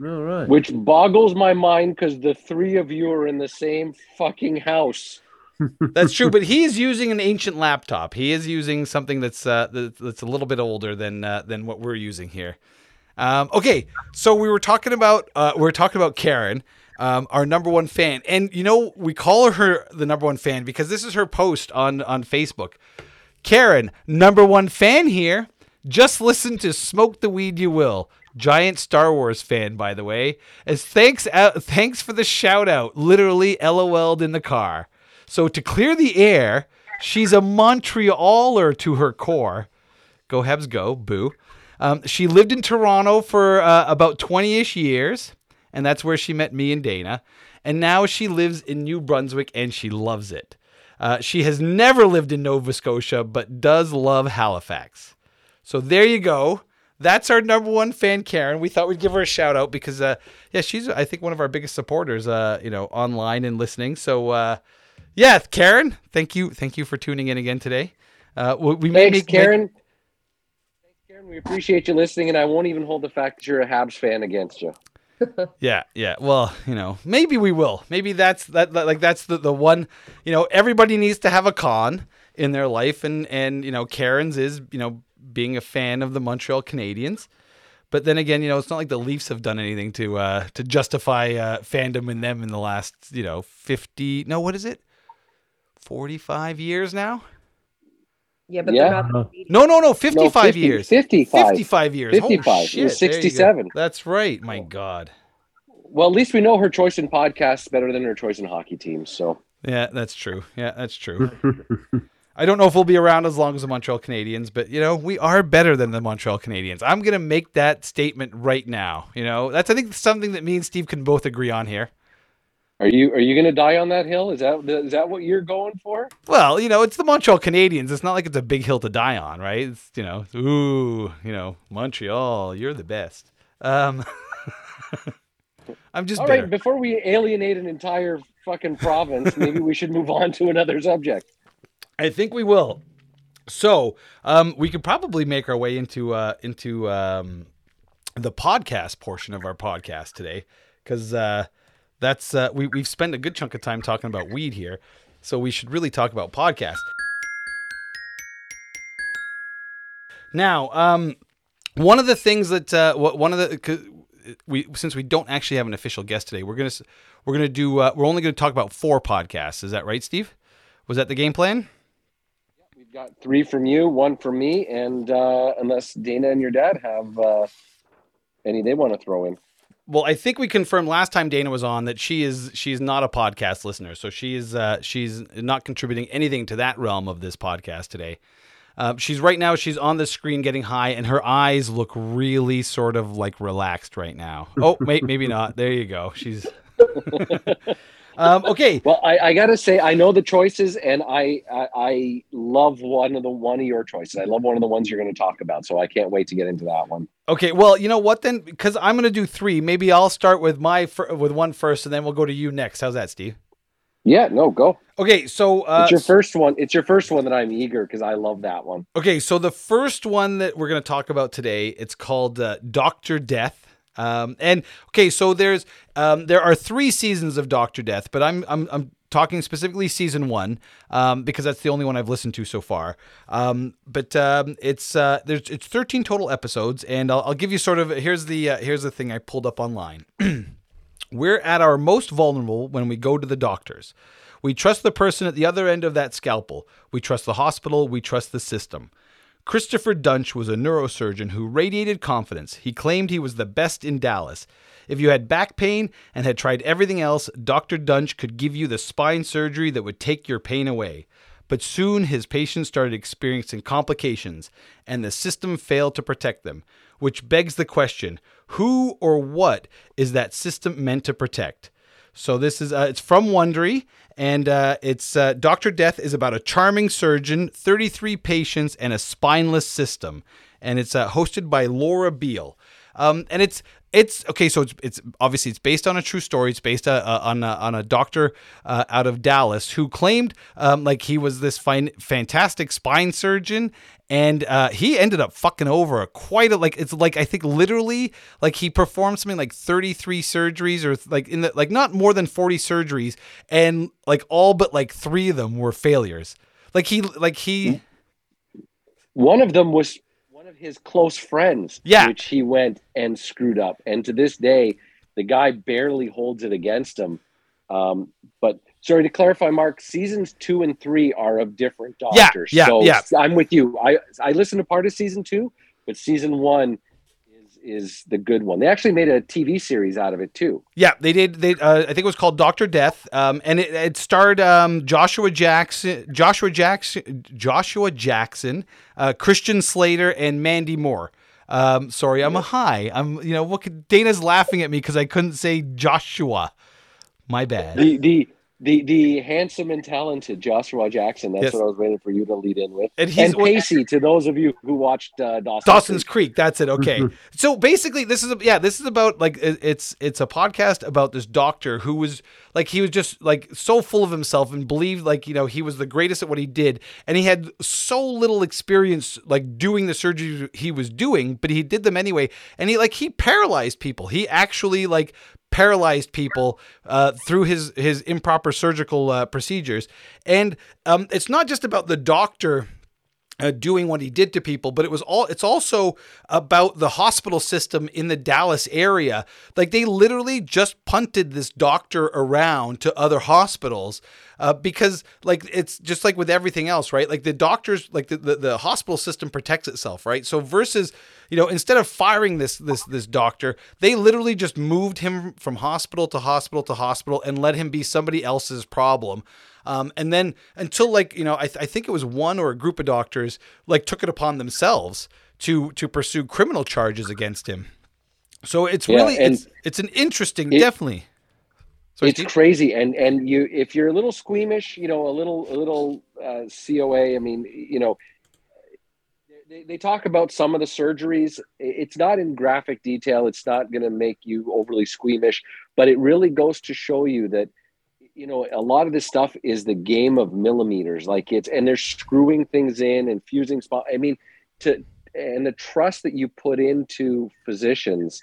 All right. Which boggles my mind because the three of you are in the same fucking house. That's true, but he is using an ancient laptop. He is using something that's uh, that's a little bit older than uh, than what we're using here. Um, okay, so we were talking about uh, we we're talking about Karen. Um, our number one fan. And, you know, we call her the number one fan because this is her post on, on Facebook. Karen, number one fan here. Just listen to Smoke the Weed You Will. Giant Star Wars fan, by the way. As thanks out, thanks for the shout out. Literally LOL'd in the car. So to clear the air, she's a Montrealer to her core. Go Habs go, boo. Um, she lived in Toronto for uh, about twenty-ish years. And that's where she met me and Dana. And now she lives in New Brunswick and she loves it. Uh, she has never lived in Nova Scotia, but does love Halifax. So there you go. That's our number one fan, Karen. We thought we'd give her a shout out because, uh, yeah, she's, I think, one of our biggest supporters, uh, you know, online and listening. So, uh, yeah, Karen, thank you. Thank you for tuning in again today. Uh, we Thanks, make, Karen. Make... Thanks, Karen. We appreciate you listening. And I won't even hold the fact that you're a Habs fan against you. yeah, yeah. Well, you know, maybe we will. Maybe that's that. Like that's the, the one. You know, everybody needs to have a con in their life, and and you know, Karen's is you know being a fan of the Montreal Canadiens. But then again, you know, it's not like the Leafs have done anything to uh, to justify uh, fandom in them in the last you know fifty. No, what is it? forty-five years now. Yeah, but yeah. they're not. No, no, no. fifty-five no, fifty, years. fifty-five. fifty-five years. fifty-five. Holy shit. It was sixty-seven. That's right. My God. Well, at least we know her choice in podcasts better than her choice in hockey teams. So. Yeah, that's true. Yeah, that's true. I don't know if we'll be around as long as the Montreal Canadiens, but, you know, we are better than the Montreal Canadiens. I'm going to make that statement right now. You know, that's, I think, something that me and Steve can both agree on here. Are you are you going to die on that hill? Is that is that what you're going for? Well, you know, it's the Montreal Canadiens. It's not like it's a big hill to die on, right? It's, you know, ooh, you know, Montreal, you're the best. Um, I'm just all better. Right. Before we alienate an entire fucking province, maybe we should move on to another subject. I think we will. So um, we could probably make our way into uh, into um, the podcast portion of our podcast today, because. Uh, That's uh, we we've spent a good chunk of time talking about weed here, so we should really talk about podcasts. Now, um, one of the things that uh, one of the we since we don't actually have an official guest today, we're gonna we're gonna do uh, we're only gonna talk about four podcasts. Is that right, Steve? Was that the game plan? Yeah, we've got three from you, one from me, and uh, unless Dana and your dad have uh, any they want to throw in. Well, I think we confirmed last time Dana was on that she is she's not a podcast listener, so she is uh, she's not contributing anything to that realm of this podcast today. Uh, she's right now she's on the screen getting high, and her eyes look really sort of like relaxed right now. Oh, wait, maybe not. There you go. She's um, okay. Well, I, I gotta say I know the choices, and I, I I love one of the one of your choices. I love one of the ones you're going to talk about, so I can't wait to get into that one. Okay, well, you know what then? Because I'm going to do three. Maybe I'll start with my fir- with one first, and then we'll go to you next. How's that, Steve? Yeah, no, go. Okay, so uh, it's your first one. It's your first one that I'm eager because I love that one. Okay, so the first one that we're going to talk about today, it's called uh, Doctor Death. Um, and okay, so there's um, there are three seasons of Doctor Death, but I'm I'm I'm talking specifically season one um, because that's the only one I've listened to so far. Um, but um, it's uh, there's it's thirteen total episodes, and I'll, I'll give you sort of here's the uh, here's the thing I pulled up online. We're at our most vulnerable when we go to the doctors. We trust the person at the other end of that scalpel. We trust the hospital. We trust the system. Christopher Duntsch was a neurosurgeon who radiated confidence. He claimed he was the best in Dallas. If you had back pain and had tried everything else, Doctor Duntsch could give you the spine surgery that would take your pain away. But soon his patients started experiencing complications, and the system failed to protect them, which begs the question, who or what is that system meant to protect? So this is, uh, it's from Wondery, and uh, it's uh, Doctor Death is about a charming surgeon, thirty-three patients, and a spineless system. And it's uh, hosted by Laura Beale. Um, and it's, it's okay. So it's, it's obviously it's based on a true story. It's based uh, on a, on a doctor uh, out of Dallas who claimed um, like he was this fine, fantastic spine surgeon, and uh, he ended up fucking over quite a like. It's like I think literally like he performed something like thirty-three surgeries or like in the, like not more than forty surgeries, and like all but like three of them were failures. Like he like he. One of them was. Of his close friends, yeah, which he went and screwed up, and to this day the guy barely holds it against him. Um but sorry to clarify, Mark, seasons two and three are of different doctors. Yeah, yeah, so yeah. I'm with you. I i listened to part of season two, but season one is is the good one. They actually made a T V series out of it too. Yeah, they did. They uh, I think it was called Doctor Death, um and it, it starred um Joshua Jackson, Joshua Jackson, Joshua Jackson, uh, Christian Slater, and Mandy Moore. Um, sorry, I'm a high. I'm you know what? Could, Dana's laughing at me because I couldn't say Joshua. My bad. The the the, the handsome and talented Joshua Jackson. That's yes. What I was waiting for you to lead in with. And, he's, and Pacey, to those of you who watched uh, Dawson's, Dawson's Creek. Creek. That's it. Okay. Mm-hmm. So basically, this is a, yeah, this is about like it's it's a podcast about this doctor who was. Like he was just like so full of himself and believed like, you know, he was the greatest at what he did. And he had so little experience like doing the surgery he was doing, but he did them anyway. And he like he paralyzed people. He actually like paralyzed people uh, through his his improper surgical uh, procedures. And um, it's not just about the doctor Uh, doing what he did to people, but it was all, it's also about the hospital system in the Dallas area. Like they literally just punted this doctor around to other hospitals uh, because like, it's just like with everything else, right? Like the doctors, like the, the, the hospital system protects itself. Right. So versus, you know, instead of firing this, this, this doctor, they literally just moved him from hospital to hospital to hospital and let him be somebody else's problem. Um, and then until like, you know, I, th- I think it was one or a group of doctors like took it upon themselves to to pursue criminal charges against him. So it's yeah, really it's, it's an interesting, it, definitely. So it's crazy. And and you if you're a little squeamish, you know, a little a little uh, C O A. I mean, you know, they, they talk about some of the surgeries. It's not in graphic detail. It's not going to make you overly squeamish, but it really goes to show you that. You know, a lot of this stuff is the game of millimeters, like it's, and they're screwing things in and fusing spot. I mean, to, and the trust that you put into physicians.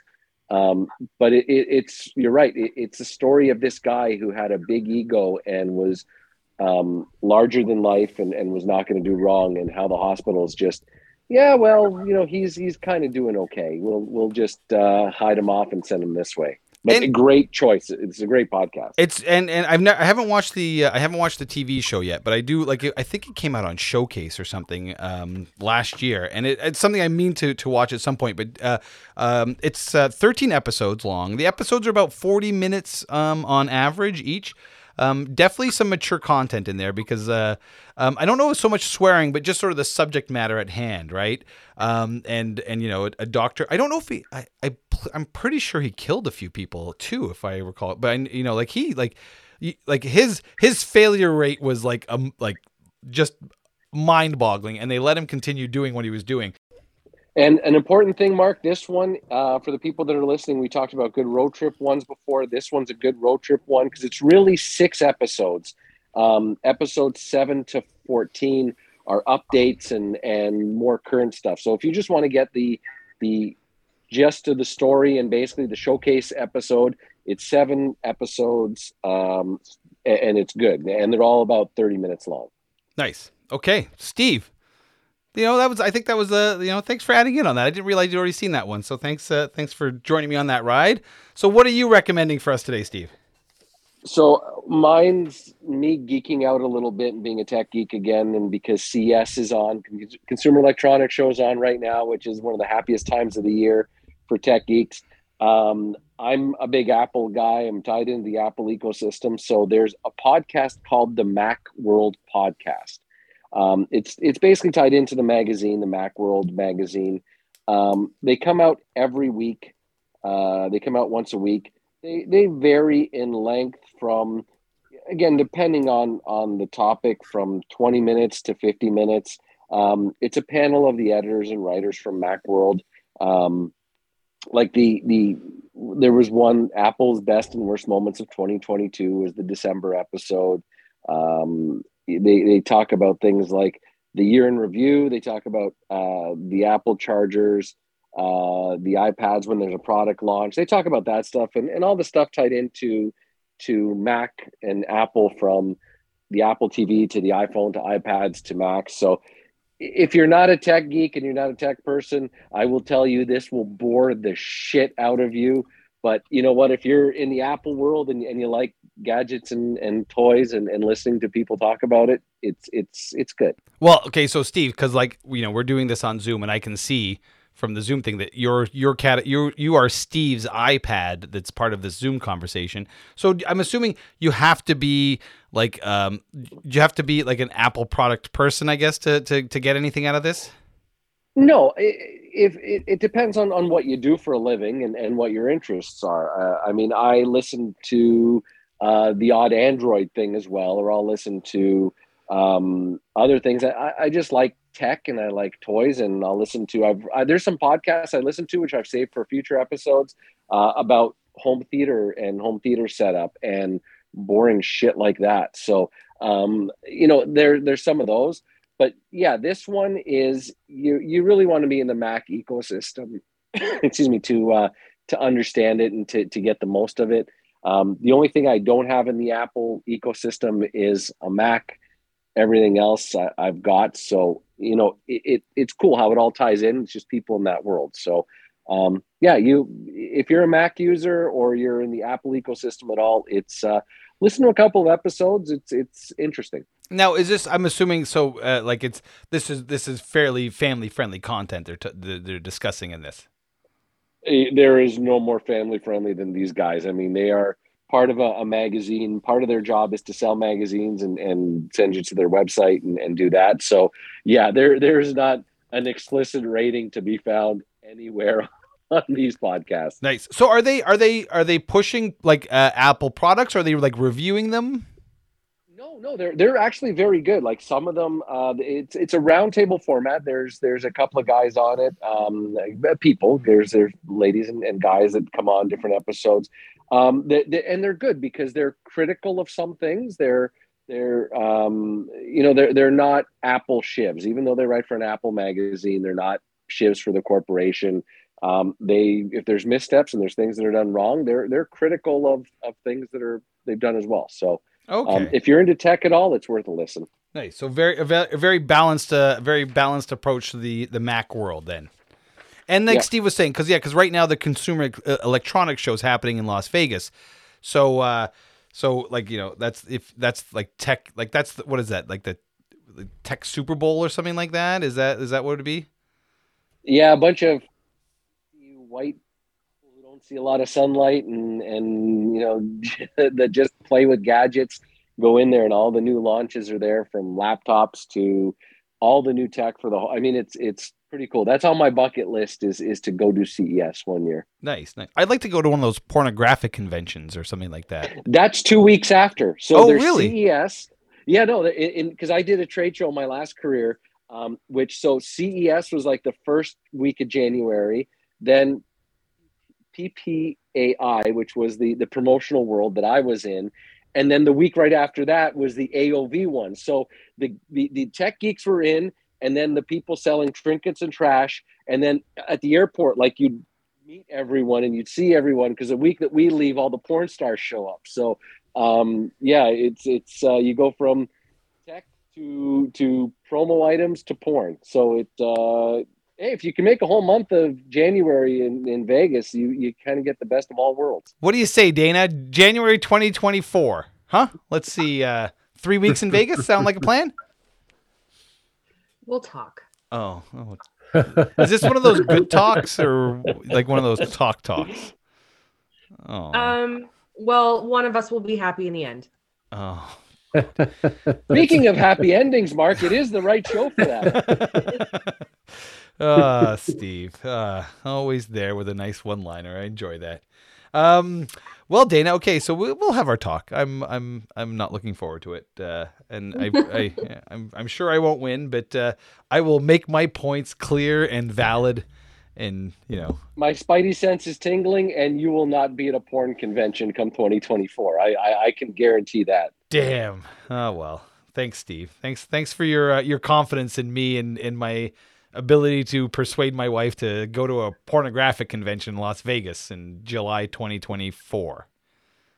Um, but it, it, it's, you're right. It, it's a story of this guy who had a big ego and was um, larger than life and, and was not going to do wrong, and how the hospital's just, yeah, well, you know, he's, he's kind of doing okay. We'll, we'll just uh, hide him off and send him this way. But and, a great choice. It's a great podcast. It's and and I've never I haven't watched the uh, I haven't watched the T V show yet, but I do like I think it came out on Showcase or something um, last year, and it, it's something I mean to to watch at some point. But uh, um, it's uh, thirteen episodes long. The episodes are about forty minutes um, on average each. Um, definitely some mature content in there because uh, um, I don't know so much swearing, but just sort of the subject matter at hand, right? Um, and and you know, a, a doctor. I don't know if he. I, I I'm pretty sure he killed a few people too, if I recall. But I, you know, like he like like his his failure rate was like um like just mind-boggling, and they let him continue doing what he was doing. And an important thing, Mark, this one, uh, for the people that are listening, we talked about good road trip ones before. This one's a good road trip one because it's really six episodes. Um, episodes seven to fourteen are updates and, and more current stuff. So if you just want to get the the gist of the story and basically the showcase episode, it's seven episodes um, and, and it's good. And they're all about thirty minutes long. Nice. Okay. Steve. You know, that was, I think that was the, you know, thanks for adding in on that. I didn't realize you'd already seen that one. So thanks, uh, thanks for joining me on that ride. So what are you recommending for us today, Steve? So mine's me geeking out a little bit and being a tech geek again. And because C E S is on, Consumer Electronics Show's on right now, which is one of the happiest times of the year for tech geeks. Um, I'm a big Apple guy. I'm tied into the Apple ecosystem. So there's a podcast called the Macworld Podcast. Um, it's it's basically tied into the magazine, the Macworld magazine. Um, they come out every week. Uh, they come out once a week. they they vary in length from, again, depending on, on the topic, from twenty minutes to fifty minutes. Um, it's a panel of the editors and writers from Macworld. Um, like the the there was one, Apple's best and worst moments of twenty twenty-two was the December episode. Um, they they talk about things like the year in review. They talk about uh, the Apple chargers, uh, the iPads when there's a product launch. They talk about that stuff and, and all the stuff tied into to Mac and Apple, from the Apple T V to the iPhone to iPads to Macs. So if you're not a tech geek and you're not a tech person, I will tell you this will bore the shit out of you. But you know what? If you're in the Apple world and, and you like gadgets and, and toys and, and listening to people talk about it, it's it's it's good. Well, okay, so Steve, because like you know, we're doing this on Zoom, and I can see from the Zoom thing that your your cat you you are Steve's iPad that's part of this Zoom conversation. So I'm assuming you have to be like um you have to be like an Apple product person, I guess, to to to get anything out of this. No, if it, it, it depends on, on what you do for a living and, and what your interests are. Uh, I mean, I listen to uh, the odd Android thing as well, or I'll listen to um, other things. I, I just like tech and I like toys, and I'll listen to, I've, I, there's some podcasts I listen to, which I've saved for future episodes uh, about home theater and home theater setup and boring shit like that. So, um, you know, there there's some of those. But yeah, this one is, you you really want to be in the Mac ecosystem, excuse me, to uh, to understand it and to, to get the most of it. Um, the only thing I don't have in the Apple ecosystem is a Mac. Everything else I, I've got. So, you know, it, it it's cool how it all ties in. It's just people in that world. So um, yeah, you if you're a Mac user or you're in the Apple ecosystem at all, it's uh, listen to a couple of episodes. It's it's interesting. Now, is this? I'm assuming so. Uh, like, it's this is this is fairly family friendly content they're t- they're discussing in this. There is no more family friendly than these guys. I mean, they are part of a, a magazine. Part of their job is to sell magazines and, and send you to their website and, and do that. So, yeah, there there's not an explicit rating to be found anywhere on these podcasts. Nice. So, are they are they are they pushing like uh, Apple products? Or are they like reviewing them? No, no, they're they're actually very good. Like some of them, uh, it's it's a roundtable format. There's there's a couple of guys on it, um, people. There's there's ladies and, and guys that come on different episodes, um, they, they, and they're good because they're critical of some things. They're they're um, you know they're they're not Apple shivs, even though they write for an Apple magazine. They're not shivs for the corporation. Um, they if there's missteps and there's things that are done wrong, they're they're critical of of things that are they've done as well. So. Okay. Um, if you're into tech at all, it's worth a listen. Nice. So very, a very balanced, uh, very balanced approach to the, the Mac world then. And like yeah. Steve was saying, because yeah, because right now the consumer electronics show is happening in Las Vegas. So, uh, so like you know, that's if that's like tech, like that's the, what is that like the, the tech Super Bowl or something like that? Is that is that what it would be? Yeah, a bunch of white. See a lot of sunlight and and you know that just play with gadgets, go in there, and all the new launches are there, from laptops to all the new tech for the whole. I mean, it's it's pretty cool. That's on my bucket list is is to go do C E S one year. Nice, nice. I'd like to go to one of those pornographic conventions or something like that. That's two weeks after. So oh, there's really? C E S. Yeah, no, because I did a trade show in my last career, um, which so C E S was like the first week of January, then. P P A I, which was the, the promotional world that I was in. And then the week right after that was the A O V one. So the, the, the tech geeks were in, and then the people selling trinkets and trash. And then at the airport, like you'd meet everyone and you'd see everyone, because the week that we leave, all the porn stars show up. So um, yeah, it's, it's uh, you go from tech to, to promo items to porn. So it, uh, hey, if you can make a whole month of January in, in Vegas, you, you kind of get the best of all worlds. What do you say, Dana? January twenty twenty-four, huh? Let's see. Uh, three weeks in Vegas sound like a plan? We'll talk. Oh, oh. Is this one of those good talks or like one of those talk talks? Oh. Um. Well, one of us will be happy in the end. Oh. Speaking of happy endings, Mark, it is the right show for that. Ah, uh, Steve, uh, always there with a nice one-liner. I enjoy that. Um, well, Dana. Okay, so we'll, we'll have our talk. I'm, I'm, I'm not looking forward to it, uh, and I, I, I'm, I'm sure I won't win, but uh, I will make my points clear and valid. And you know, my spidey sense is tingling, and you will not be at a porn convention come twenty twenty-four. I, I, I can guarantee that. Damn. Oh well. Thanks, Steve. Thanks, thanks for your uh, your confidence in me and in my ability to persuade my wife to go to a pornographic convention in Las Vegas in July twenty twenty-four.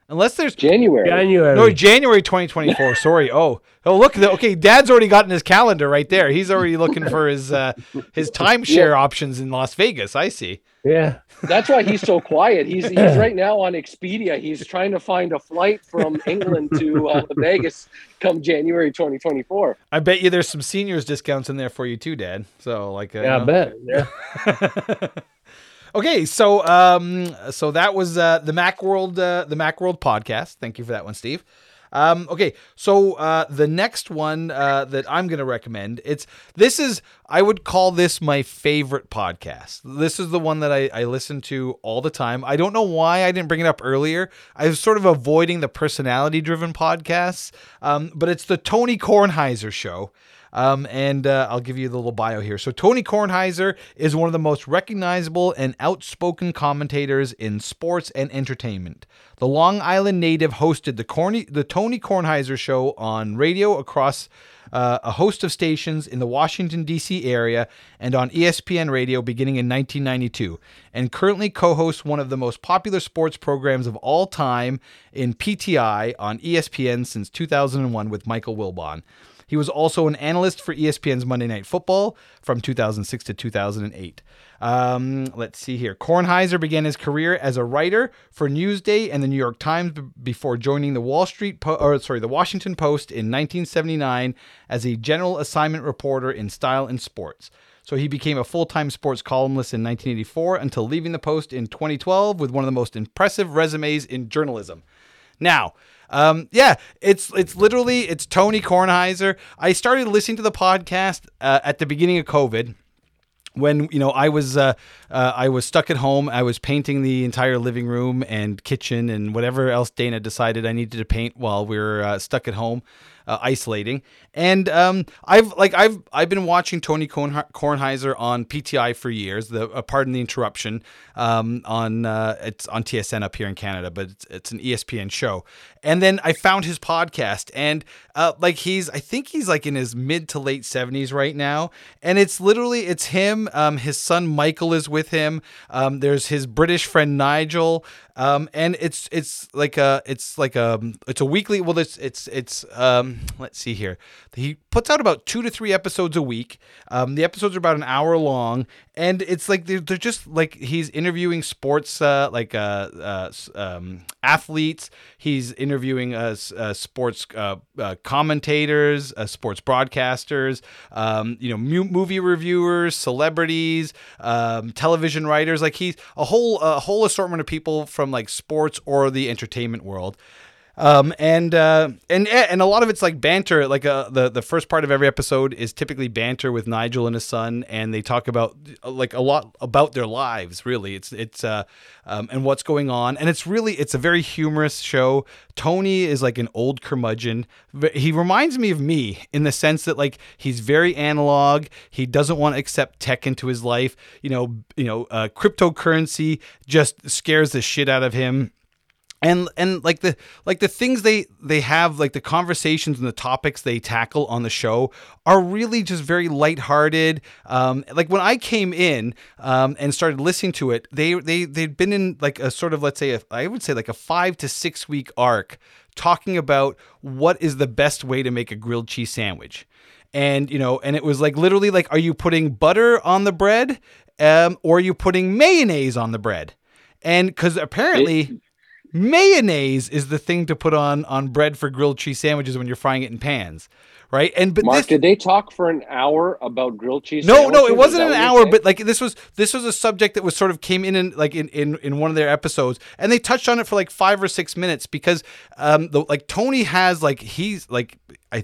Unless there's January, January, no January twenty twenty-four. Sorry. Oh, oh look. The, okay, Dad's already gotten his calendar right there. He's already looking for his uh, his timeshare yeah. options in Las Vegas. I see. Yeah, that's why he's so quiet. He's he's right now on Expedia. He's trying to find a flight from England to uh, Vegas come January twenty twenty-four. I bet you there's some seniors discounts in there for you too, Dad. So like, uh, yeah, I bet. Yeah. Okay, so um, so that was uh, the Macworld uh, the Macworld podcast. Thank you for that one, Steve. Um, okay, so uh, the next one uh, that I'm going to recommend it's this is I would call this my favorite podcast. This is the one that I, I listen to all the time. I don't know why I didn't bring it up earlier. I was sort of avoiding the personality driven podcasts, um, but it's the Tony Kornheiser Show. Um, and uh, I'll give you the little bio here. So Tony Kornheiser is one of the most recognizable and outspoken commentators in sports and entertainment. The Long Island native hosted the, Corny- the Tony Kornheiser Show on radio across uh, a host of stations in the Washington, D C area and on E S P N radio beginning in nineteen ninety-two, and currently co-hosts one of the most popular sports programs of all time in P T I on E S P N since two thousand one with Michael Wilbon. He was also an analyst for E S P N's Monday Night Football from two thousand six to two thousand eight. Um, let's see here. Kornheiser began his career as a writer for Newsday and the New York Times b- before joining the Wall Street, po- or sorry, the Washington Post in nineteen seventy-nine as a general assignment reporter in style and sports. So he became a full-time sports columnist in nineteen eighty-four until leaving the Post in twenty twelve with one of the most impressive resumes in journalism. Now, Um, yeah, it's it's literally, it's Tony Kornheiser. I started listening to the podcast uh, at the beginning of COVID when, you know, I was uh, uh, I was stuck at home. I was painting the entire living room and kitchen and whatever else Dana decided I needed to paint while we were uh, stuck at home. Uh, isolating. And um, I've like I've I've been watching Tony Kornheiser on P T I for years. The uh, pardon the interruption um, on uh, it's on T S N up here in Canada, but it's, it's an E S P N show. And then I found his podcast, and uh, like he's I think he's like in his mid to late seventies right now. And it's literally it's him. Um, his son Michael is with him. Um, there's his British friend Nigel. Um, and it's it's like a it's like a it's a weekly. Well, it's it's it's um, let's see here. He puts out about two to three episodes a week. Um, the episodes are about an hour long, and it's like they're, they're just like he's interviewing sports uh, like uh, uh, um, athletes. He's interviewing uh, uh, sports uh, uh, commentators, uh, sports broadcasters, um, you know, mu- movie reviewers, celebrities, um, television writers. Like he's a whole a whole assortment of people from. From like sports or the entertainment world, um, and uh, and and a lot of it's like banter. Like uh, the the first part of every episode is typically banter with Nigel and his son, and they talk about like a lot about their lives. Really, it's it's uh, um, and what's going on, and it's really it's a very humorous show. Tony is like an old curmudgeon. He reminds me of me in the sense that like he's very analog. He doesn't want to accept tech into his life. You know, you know, uh, cryptocurrency just scares the shit out of him. And and like the like the things they they have, like the conversations and the topics they tackle on the show are really just very lighthearted. Um, like when I came in um, and started listening to it, they they they'd been in like a sort of let's say a, I would say like a five to six week arc talking about what is the best way to make a grilled cheese sandwich. And, you know, and it was like literally like, are you putting butter on the bread um, or are you putting mayonnaise on the bread? And because apparently... It- Mayonnaise is the thing to put on on bread for grilled cheese sandwiches when you're frying it in pans, right? And but Mark, this, did they talk for an hour about grilled cheese? No, sandwiches? No, it wasn't an hour, but like this was this was a subject that was sort of came in in like in, in, in one of their episodes, and they touched on it for like five or six minutes because um the, like Tony has like he's like I.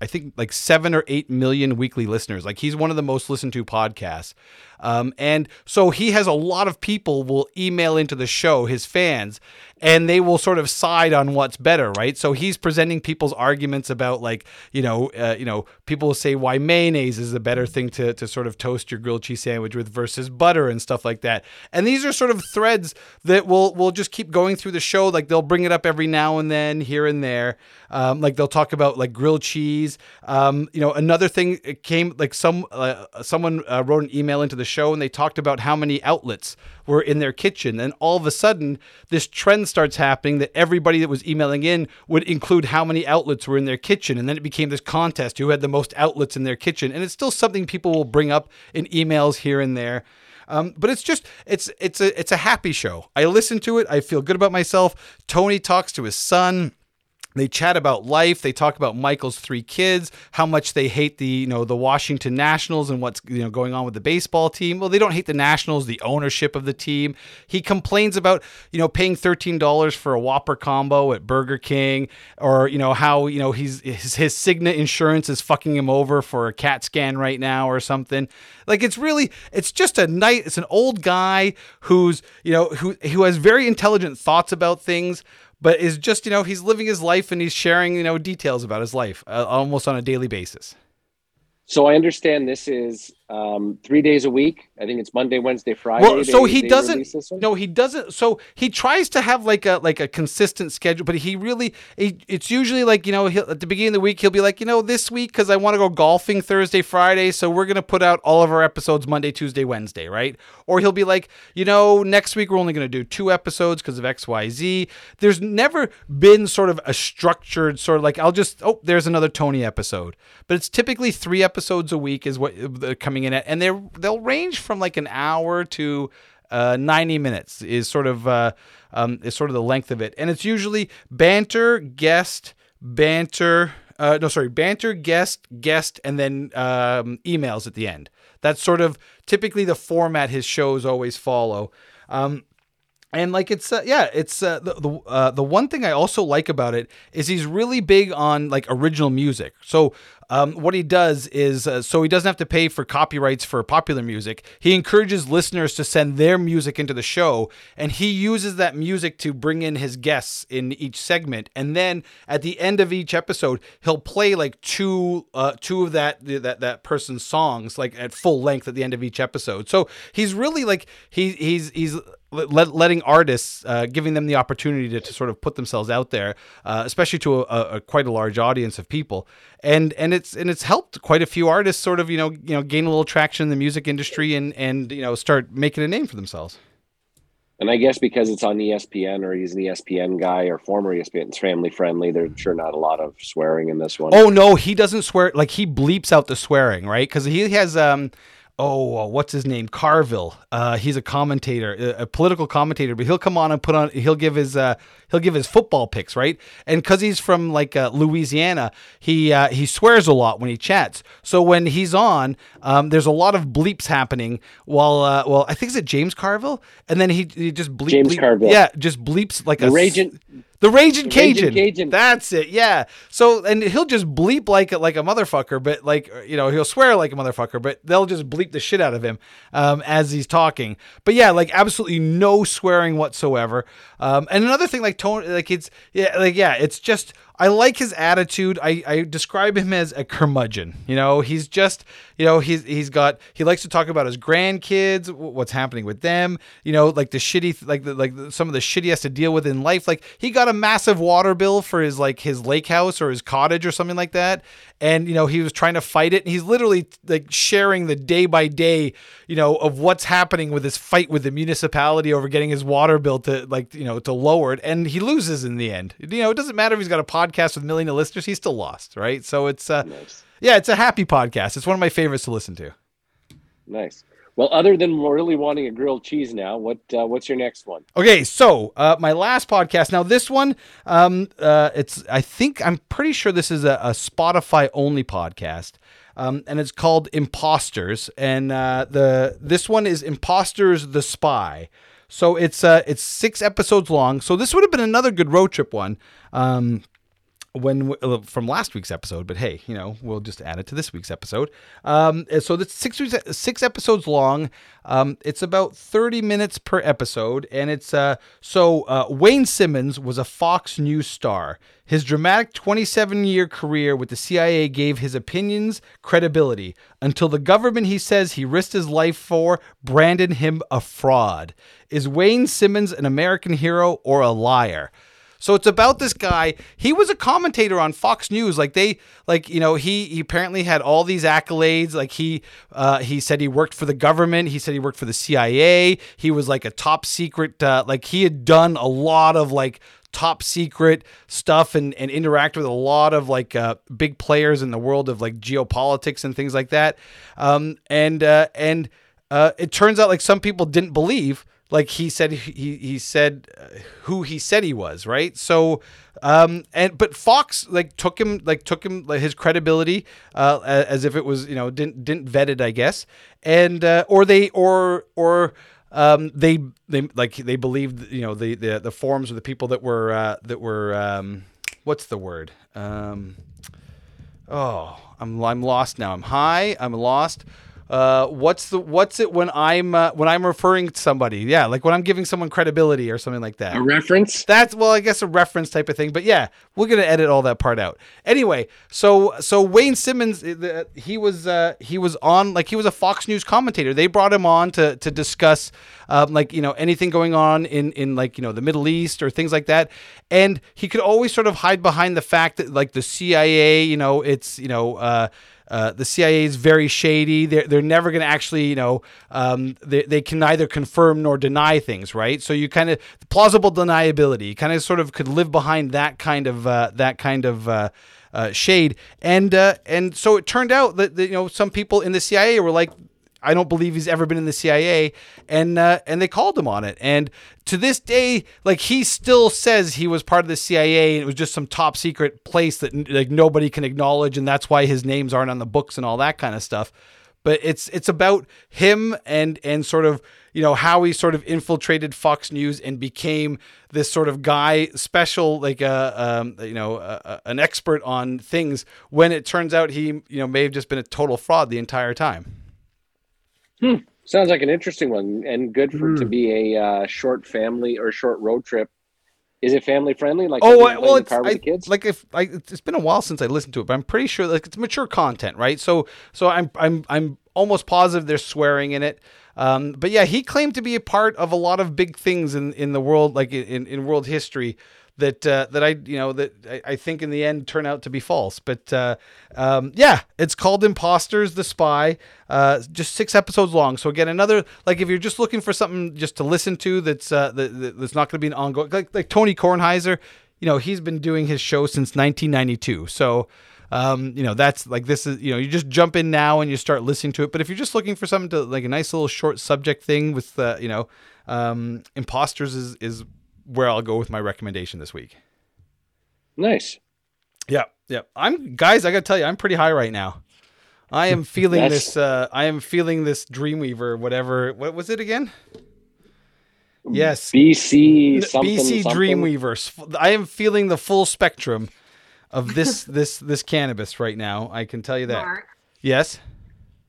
I think like seven or eight million weekly listeners. Like he's one of the most listened to podcasts. Um, and so he has a lot of people will email into the show, his fans, and they will sort of side on what's better, right? So he's presenting people's arguments about like, you know, uh, you know, people will say why mayonnaise is the better thing to to sort of toast your grilled cheese sandwich with versus butter and stuff like that. And these are sort of threads that will will just keep going through the show. Like they'll bring it up every now and then, here and there. Um, like they'll talk about like grilled cheese. Um, you know, another thing came like some uh, someone uh, wrote an email into the show and they talked about how many outlets were in their kitchen, and all of a sudden this trend starts happening that everybody that was emailing in would include how many outlets were in their kitchen, and then it became this contest who had the most outlets in their kitchen. And it's still something people will bring up in emails here and there. Um, but it's just, it's it's a it's a happy show. I listen to it, I feel good about myself. Tony talks to his son. They chat about life. They talk about Michael's three kids, how much they hate the, you know, the Washington Nationals and what's, you know, going on with the baseball team. Well, they don't hate the Nationals, the ownership of the team. He complains about, you know, paying thirteen dollars for a Whopper combo at Burger King, or, you know, how, you know, he's, his, his Cigna insurance is fucking him over for a CAT scan right now or something. Like, it's really, it's just a night. It's an old guy who's, you know, who, who has very intelligent thoughts about things, but is just, you know, he's living his life and he's sharing, you know, details about his life uh, almost on a daily basis. So I understand this is um, three days a week. I think it's Monday, Wednesday, Friday. Well, so they, he they doesn't. No, he doesn't. So he tries to have like a like a consistent schedule, but he really, he, it's usually like, you know, he'll, at the beginning of the week, he'll be like, you know, this week, because I want to go golfing Thursday, Friday, so we're going to put out all of our episodes Monday, Tuesday, Wednesday, right? Or he'll be like, you know, next week we're only going to do two episodes because of X, Y, Z. There's never been sort of a structured sort of like, I'll just, oh, there's another Tony episode. But it's typically three episodes. Episodes a week is what they're coming in at, and they they'll range from like an hour to uh, ninety minutes is sort of uh, um, is sort of the length of it, and it's usually banter, guest, banter. Uh, no, sorry, banter, guest, guest, and then um, emails at the end. That's sort of typically the format his shows always follow. Um, And like it's uh, yeah it's uh, the the, uh, the one thing I also like about it is he's really big on like original music. So um, what he does is uh, so he doesn't have to pay for copyrights for popular music. He encourages listeners to send their music into the show, and he uses that music to bring in his guests in each segment. And then at the end of each episode, he'll play like two uh, two of that that that person's songs like at full length at the end of each episode. So he's really like he he's he's. letting artists, uh, giving them the opportunity to, to sort of put themselves out there, uh, especially to a, a quite a large audience of people, and and it's and it's helped quite a few artists sort of you know you know gain a little traction in the music industry and and you know start making a name for themselves. And I guess because it's on E S P N, or he's an E S P N guy, or former E S P N, it's family friendly. There's sure not a lot of swearing in this one. Oh no, he doesn't swear. Like he bleeps out the swearing, right? Because he has. Um, Oh, what's his name? Carville. Uh, he's a commentator, a political commentator, but he'll come on and put on. He'll give his uh, he'll give his football picks, right? And because he's from like uh, Louisiana, he uh, he swears a lot when he chats. So when he's on, um, there's a lot of bleeps happening. While uh, well, I think it's James Carville, and then he, he just bleep, James bleep, Carville, yeah, just bleeps like the a raging. The Ragin' Cajun. Cajun. That's it. Yeah. So, and he'll just bleep like like a motherfucker, but like, you know, he'll swear like a motherfucker, but they'll just bleep the shit out of him um, as he's talking. But yeah, like absolutely no swearing whatsoever. Um, and another thing, like Tony, like it's yeah, like yeah, it's just. I like his attitude. I, I describe him as a curmudgeon. You know, he's just, you know, he's he's got, he likes to talk about his grandkids, what's happening with them, you know, like the shitty, like the, like some of the shit he has to deal with in life. Like he got a massive water bill for his, like his lake house or his cottage or something like that. And, you know, he was trying to fight it. And he's literally like sharing the day by day, you know, of what's happening with his fight with the municipality over getting his water bill to like, you know, to lower it. And he loses in the end. You know, it doesn't matter if he's got a podcast. Podcast with millions of listeners, he's still lost, right? So it's uh nice. Yeah, it's a happy podcast. It's one of my favorites to listen to. Nice. Well, other than really wanting a grilled cheese now, what uh, what's your next one? Okay, so uh, my last podcast. Now this one, um, uh, it's I think I'm pretty sure this is a, a Spotify only podcast, um, and it's called Imposters, and uh, the this one is Imposters: The Spy. So it's uh, it's six episodes long. So this would have been another good road trip one. Um, when we, from last week's episode, but hey, you know, we'll just add it to this week's episode. Um, so that's six six episodes long. Um, it's about thirty minutes per episode, and it's uh, so uh, Wayne Simmons was a Fox News star. His dramatic twenty-seven-year career with the C I A gave his opinions credibility until the government he says he risked his life for branded him a fraud. Is Wayne Simmons an American hero or a liar? So it's about this guy. He was a commentator on Fox News. Like they, like, you know, he, he apparently had all these accolades. Like he, uh, he said he worked for the government. He said he worked for the C I A. He was like a top secret. Uh, like he had done a lot of like top secret stuff and, and interact with a lot of like uh, big players in the world of like geopolitics and things like that. Um, and, uh, and uh, it turns out like some people didn't believe Like he said, he he said who he said he was, right? So, um, and but Fox like took him, like took him like, his credibility uh, as if it was, you know, didn't didn't vet it, I guess, and uh, or they or or um, they they like they believed, you know, the the the forums or the people that were uh, that were um, what's the word? Um, oh, I'm I'm lost now. I'm high. I'm lost. Uh, what's the what's it when I'm uh, when I'm referring to somebody? Yeah, like when I'm giving someone credibility or something like that. A reference? That's well, I guess a reference type of thing. But yeah, we're gonna edit all that part out anyway. So so Wayne Simmons, he was uh, he was on like he was a Fox News commentator. They brought him on to to discuss um, like you know anything going on in in like you know the Middle East or things like that. And he could always sort of hide behind the fact that like the C I A, you know, it's you know. Uh, Uh, the C I A is very shady. They're, they're never going to actually, you know, um, they, they can neither confirm nor deny things, right? So you kind of plausible deniability. You kind of sort of could live behind that kind of uh, that kind of uh, uh, shade. And uh, and so it turned out that, that you know some people in the C I A were like, I don't believe he's ever been in the C I A, and uh, and they called him on it. And to this day, like he still says he was part of the C I A, and it was just some top secret place that like nobody can acknowledge, and that's why his names aren't on the books and all that kind of stuff. But it's it's about him and and sort of you know how he sort of infiltrated Fox News and became this sort of guy special, like uh, um, you know uh, an expert on things. When it turns out he you know may have just been a total fraud the entire time. Hmm. Sounds like an interesting one, and good for mm. to be a uh, short family or short road trip. Is it family friendly? Like oh, I, well, it's, car with I, the kids? Like if I, it's been a while since I listened to it, but I'm pretty sure like it's mature content, right? So, so I'm I'm I'm almost positive there's swearing in it. Um, but yeah, he claimed to be a part of a lot of big things in, in the world, like in, in world history. That uh, that I you know that I, I think in the end turn out to be false, but uh, um, yeah, it's called Imposters: The Spy. Uh, just six episodes long. So again, another like if you're just looking for something just to listen to, that's uh, that, that's not going to be an ongoing like like Tony Kornheiser. You know, he's been doing his show since nineteen ninety-two. So um, you know that's like this is you know you just jump in now and you start listening to it. But if you're just looking for something to like a nice little short subject thing with uh, you know um, Imposters is is. where I'll go with my recommendation this week. Nice. Yeah. Yeah. I'm guys, I gotta tell you, I'm pretty high right now. I am feeling That's... this. Uh, I am feeling this Dreamweaver, whatever. What was it again? Yes. B C. Something, B C something. Dreamweaver. I am feeling the full spectrum of this, this, this cannabis right now. I can tell you that. Mark, yes.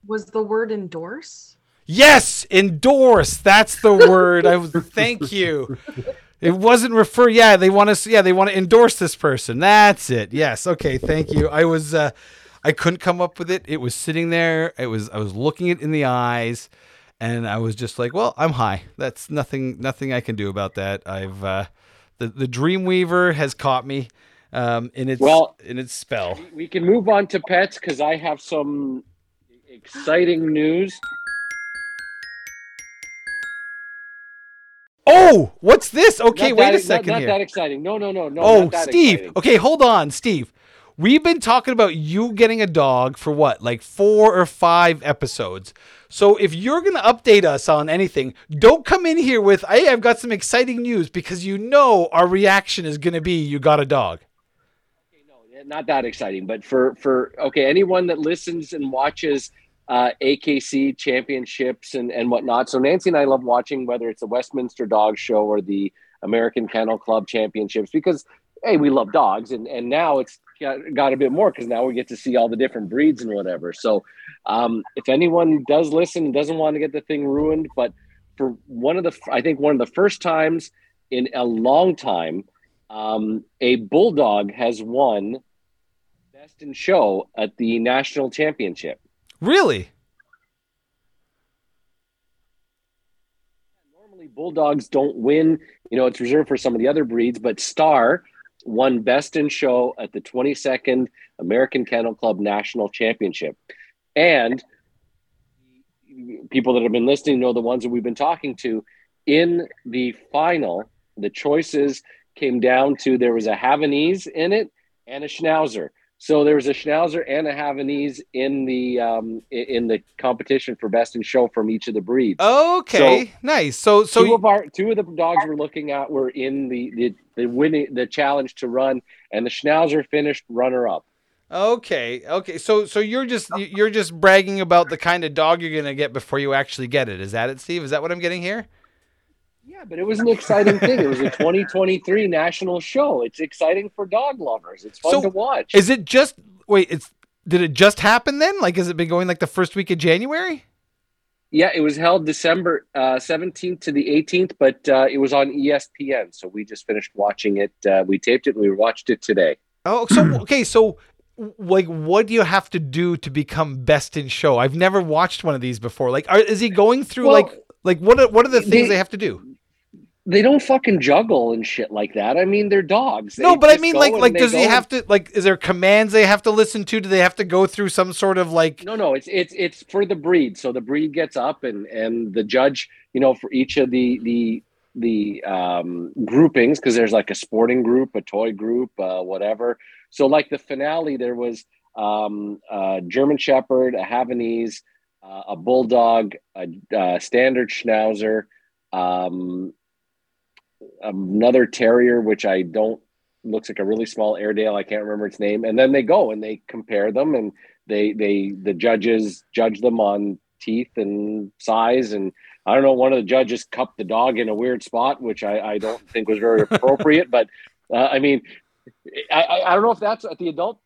Was the word endorse? Yes. Endorse. That's the word. I was, thank you. It wasn't refer. Yeah, they want to. Yeah, they want to endorse this person. That's it. Yes. Okay. Thank you. I was. Uh, I couldn't come up with it. It was sitting there. It was. I was looking it in the eyes, and I was just like, "Well, I'm high. That's nothing. Nothing I can do about that. I've. Uh, the the Dreamweaver has caught me, um, in its well, in its spell. We can move on to pets because I have some exciting news. Oh, what's this? Okay, not wait that, a second not, not here. Not that exciting. No, no, no, no. Oh, not that Steve. Exciting. Okay, hold on, Steve. We've been talking about you getting a dog for what, like four or five episodes. So if you're going to update us on anything, don't come in here with, hey, I've got some exciting news, because you know our reaction is going to be you got a dog. Okay, no, not that exciting. But for, for okay, anyone that listens and watches Uh, A K C championships and, and whatnot. So Nancy and I love watching whether it's the Westminster Dog Show or the American Kennel Club championships because hey, we love dogs. And, and now it's got, got a bit more because now we get to see all the different breeds and whatever. So um, if anyone does listen and doesn't want to get the thing ruined, but for one of the, I think one of the first times in a long time, um, a bulldog has won Best in Show at the national championship. Really? Normally bulldogs don't win, you know, it's reserved for some of the other breeds, but Star won Best in Show at the twenty-second American Kennel Club National Championship. And people that have been listening know the ones that we've been talking to. In the final, the choices came down to, there was a Havanese in it and a Schnauzer. So there was a Schnauzer and a Havanese in the um, in the competition for Best in Show from each of the breeds. Okay, so nice. So so two of our two of the dogs we're looking at were in the the, the winning the challenge to run, and the Schnauzer finished runner up. Okay, okay. So so you're just you're just bragging about the kind of dog you're gonna get before you actually get it. Is that it, Steve? Is that what I'm getting here? Yeah, but it was an exciting thing. It was a twenty twenty-three national show. It's exciting for dog lovers. It's fun so to watch. Is it just wait? It's did it just happen then? Like, has it been going like the first week of January? Yeah, it was held December uh, seventeenth to the eighteenth, but uh, it was on E S P N. So we just finished watching it. Uh, we taped it. And we watched it today. Oh, so okay. So, like, what do you have to do to become Best in Show? I've never watched one of these before. Like, are, is he going through well, like? Like, what are, what are the things they, they have to do? They don't fucking juggle and shit like that. I mean, they're dogs. They no, but I mean, like, like does he have to, like, is there commands they have to listen to? Do they have to go through some sort of, like... No, no, it's it's it's for the breed. So the breed gets up and, and the judge, you know, for each of the the, the um, groupings, because there's, like, a sporting group, a toy group, uh, whatever. So, like, the finale, there was um, a German Shepherd, a Havanese, Uh, a bulldog, a uh, standard Schnauzer, um, another terrier, which I don't, looks like a really small Airedale. I can't remember its name. And then they go and they compare them, and they, they, the judges judge them on teeth and size. And I don't know, one of the judges cupped the dog in a weird spot, which I, I don't think was very appropriate, but uh, I mean, I, I don't know if that's at the adult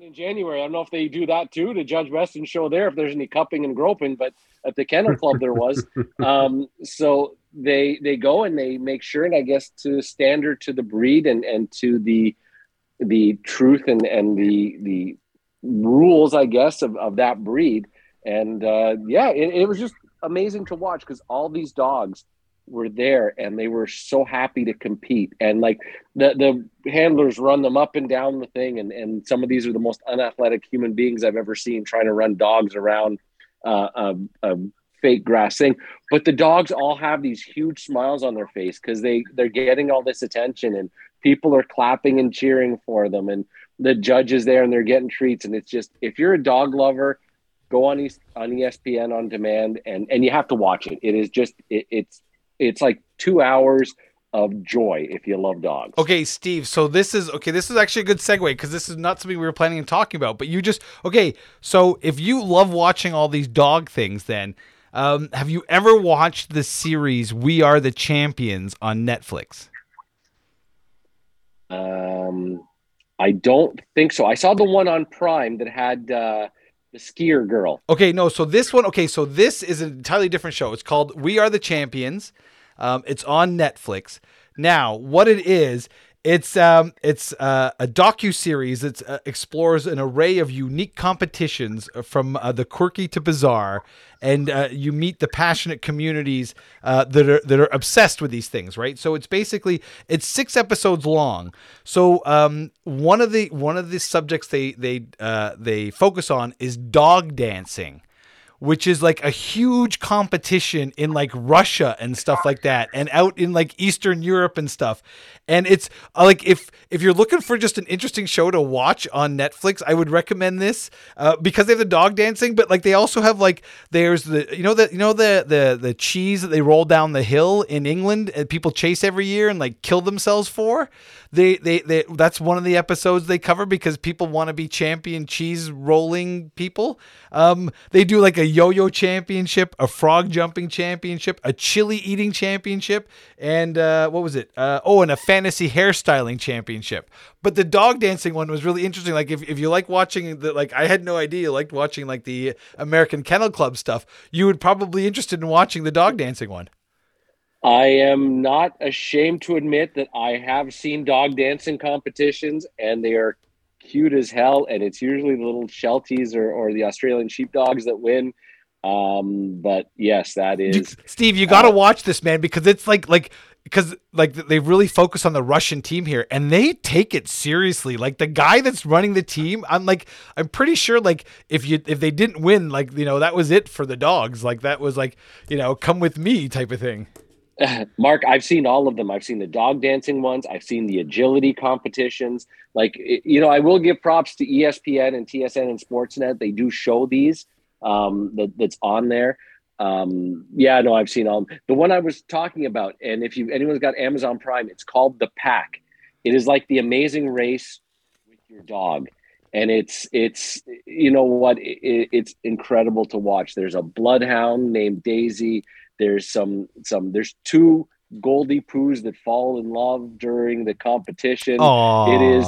in January. I don't know if they do that too to judge Best in Show there, if there's any cupping and groping, but at the Kennel Club there was. Um, so they they go and they make sure, and I guess to standard to the breed and, and to the the truth and, and the the rules, I guess, of, of that breed. And uh, yeah, it, it was just amazing to watch because all these dogs were there and they were so happy to compete, and like the the handlers run them up and down the thing, and and some of these are the most unathletic human beings I've ever seen trying to run dogs around uh, a, a fake grass thing, but the dogs all have these huge smiles on their face because they they're getting all this attention and people are clapping and cheering for them, and the judge is there and they're getting treats. And it's just, if you're a dog lover, go on East, on E S P N on demand, and and you have to watch it. It is just it, it's It's like two hours of joy if you love dogs. Okay, Steve. So this is okay. This is actually a good segue because this is not something we were planning on talking about. But you just okay. So if you love watching all these dog things, then um, have you ever watched the series "We Are the Champions" on Netflix? Um, I don't think so. I saw the one on Prime that had. Uh, The skier girl. Okay, no, so this one, okay, so this is an entirely different show. It's called We Are the Champions. Um, it's on Netflix. Now, what it is, it's um, it's uh, a docuseries that uh, explores an array of unique competitions from uh, the quirky to bizarre, and uh, you meet the passionate communities uh, that are that are obsessed with these things, right? So it's basically it's six episodes long. So um, one of the one of the subjects they they uh, they focus on is dog dancing, which is like a huge competition in like Russia and stuff like that, and out in like Eastern Europe and stuff. And it's uh, like, if, if you're looking for just an interesting show to watch on Netflix, I would recommend this uh, because they have the dog dancing, but like they also have like, there's the, you know, the, you know, the, the, the cheese that they roll down the hill in England and people chase every year and like kill themselves for. They, they, they, that's one of the episodes they cover because people want to be champion cheese rolling people. Um, they do like a yo-yo championship, a frog jumping championship, a chili eating championship, and uh, what was it? Uh, oh, and a fantasy hairstyling championship. But the dog dancing one was really interesting. Like if, if you like watching the, like I had no idea you liked watching like the American Kennel Club stuff, you would probably be interested in watching the dog dancing one. I am not ashamed to admit that I have seen dog dancing competitions, and they are cute as hell. And it's usually the little Shelties or, or the Australian sheepdogs that win. Um, but yes, that is Steve. You got to uh, watch this, man, because it's like, like, because like they really focus on the Russian team here, and they take it seriously. Like the guy that's running the team, I'm like, I'm pretty sure like if you, if they didn't win, like, you know, that was it for the dogs. Like that was like, you know, come with me type of thing. Mark, I've seen all of them. I've seen the dog dancing ones. I've seen the agility competitions. Like, you know, I will give props to E S P N and T S N and Sportsnet. They do show these um, that, that's on there. Um, yeah, no, I've seen all of them. The one I was talking about, and if you anyone's got Amazon Prime, it's called The Pack. It is like the Amazing Race with your dog. And it's, it's you know what, it, it's incredible to watch. There's a bloodhound named Daisy. There's some, some, there's two Goldie Poos that fall in love during the competition. Aww. It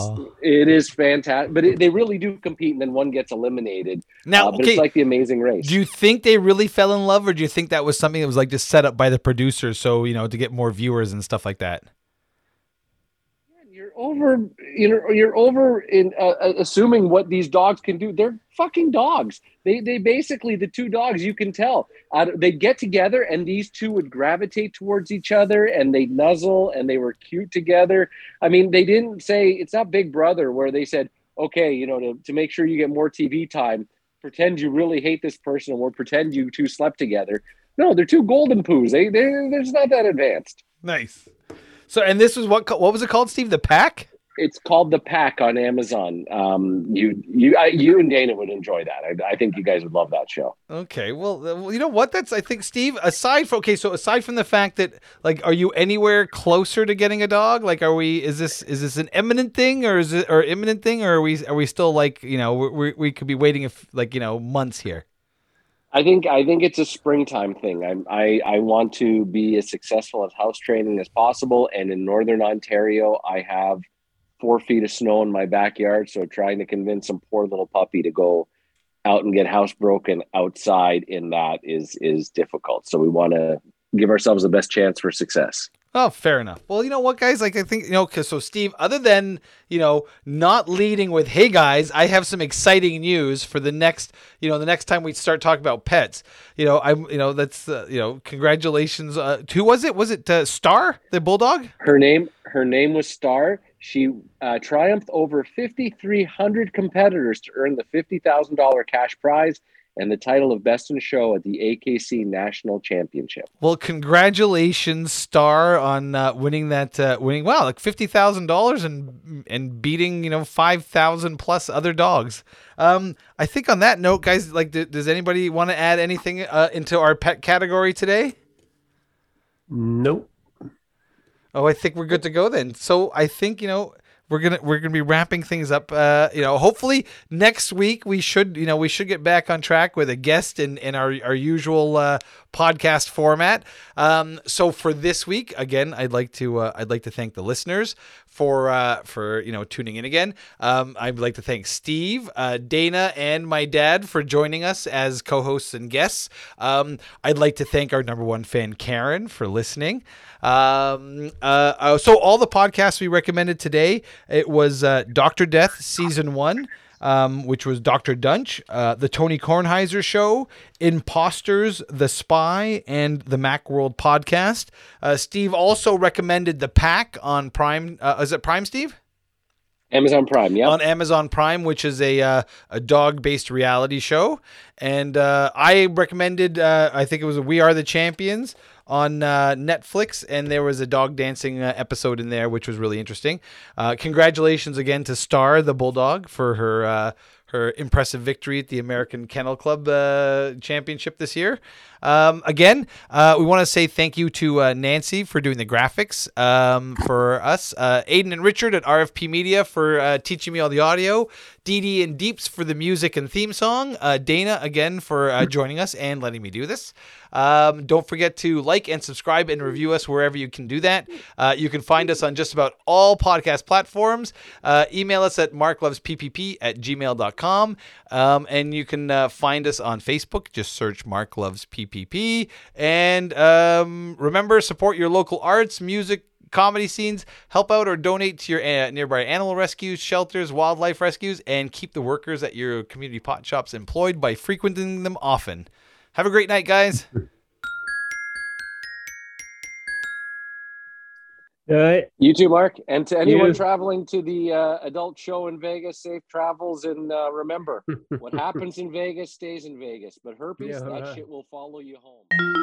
is, it is fantastic, but it, they really do compete, and then one gets eliminated. Now, uh, but okay. It's like the Amazing Race. Do you think they really fell in love, or do you think that was something that was like just set up by the producers? So, you know, to get more viewers and stuff like that. You're over, you know, you're over in uh, assuming what these dogs can do. They're fucking dogs. They, they basically, the two dogs, you can tell uh, they'd get together, and these two would gravitate towards each other, and they'd nuzzle, and they were cute together. I mean, they didn't say, it's not Big Brother where they said, okay, you know, to, to make sure you get more T V time, pretend you really hate this person, or pretend you two slept together. No, they're two golden poos. They, they, they're just not that advanced. Nice. So, and this was what, what was it called, Steve? The Pack? It's called The Pack on Amazon. Um, you, you, I, you and Dana would enjoy that. I, I think you guys would love that show. Okay. Well, you know what? That's, I think, Steve, aside from, okay. So aside from the fact that, like, are you anywhere closer to getting a dog? Like, are we, is this, is this an imminent thing or is it, or imminent thing? Or are we, are we still like, you know, we we could be waiting if like, you know, months here. I think I think it's a springtime thing. I'm, I I want to be as successful at house training as possible. And in Northern Ontario, I have four feet of snow in my backyard. So trying to convince some poor little puppy to go out and get housebroken outside in that is is difficult. So we want to give ourselves the best chance for success. Oh, fair enough. Well, you know what, guys? Like, I think, you know, cause so Steve, other than, you know, not leading with, hey, guys, I have some exciting news for the next, you know, the next time we start talking about pets, you know, I'm, you know, that's, uh, you know, congratulations. Uh, who was it? Was it uh, Star, the bulldog? Her name, her name was Star. She uh, triumphed over five thousand three hundred competitors to earn the fifty thousand dollars cash prize and the title of Best in Show at the A K C National Championship. Well, congratulations, Star, on uh, winning that, uh, winning, wow, like fifty thousand dollars and and beating, you know, five thousand plus other dogs. Um, I think on that note, guys, like, d- does anybody want to add anything uh, into our pet category today? Nope. Oh, I think we're good to go then. So I think, you know, We're gonna we're gonna be wrapping things up. Uh, you know, hopefully next week we should you know we should get back on track with a guest in, in our our usual uh, podcast format. Um, so for this week, again, I'd like to uh, I'd like to thank the listeners for uh, for you know tuning in again. Um, I'd like to thank Steve, uh, Dana, and my dad for joining us as co-hosts and guests. Um, I'd like to thank our number one fan Karen for listening. Um, uh, so all the podcasts we recommended today. It was uh, Doctor Death Season one, um, which was Doctor Duntsch, uh, The Tony Kornheiser Show, Imposters, The Spy, and The Macworld Podcast. Uh, Steve also recommended The Pack on Prime. Uh, is it Prime, Steve? Amazon Prime, yeah. On Amazon Prime, which is a uh, a dog-based reality show. And uh, I recommended, uh, I think it was We Are the Champions on uh, Netflix, and there was a dog dancing uh, episode in there, which was really interesting. Uh, congratulations again to Star, the bulldog, for her uh, her impressive victory at the American Kennel Club uh, Championship this year. Um, again, uh, we want to say thank you to uh, Nancy for doing the graphics um, for us, uh, Aiden and Richard at R F P Media for uh, teaching me all the audio, Dee Dee and Deeps for the music and theme song. Uh, Dana, again, for uh, joining us and letting me do this. Um, don't forget to like and subscribe and review us wherever you can do that. Uh, you can find us on just about all podcast platforms. Uh, email us at marklovesppp at gmail dot com. Um, and you can uh, find us on Facebook. Just search Mark Loves P P P. And um, remember, support your local arts, music, comedy scenes, help out or donate to your uh, nearby animal rescues, shelters, wildlife rescues, and keep the workers at your community pot shops employed by frequenting them often. Have a great night, guys. Uh, you too, Mark. And to anyone you. traveling to the uh, adult show in Vegas, safe travels. And uh, remember, what happens in Vegas stays in Vegas. But herpes, yeah, that uh, shit will follow you home.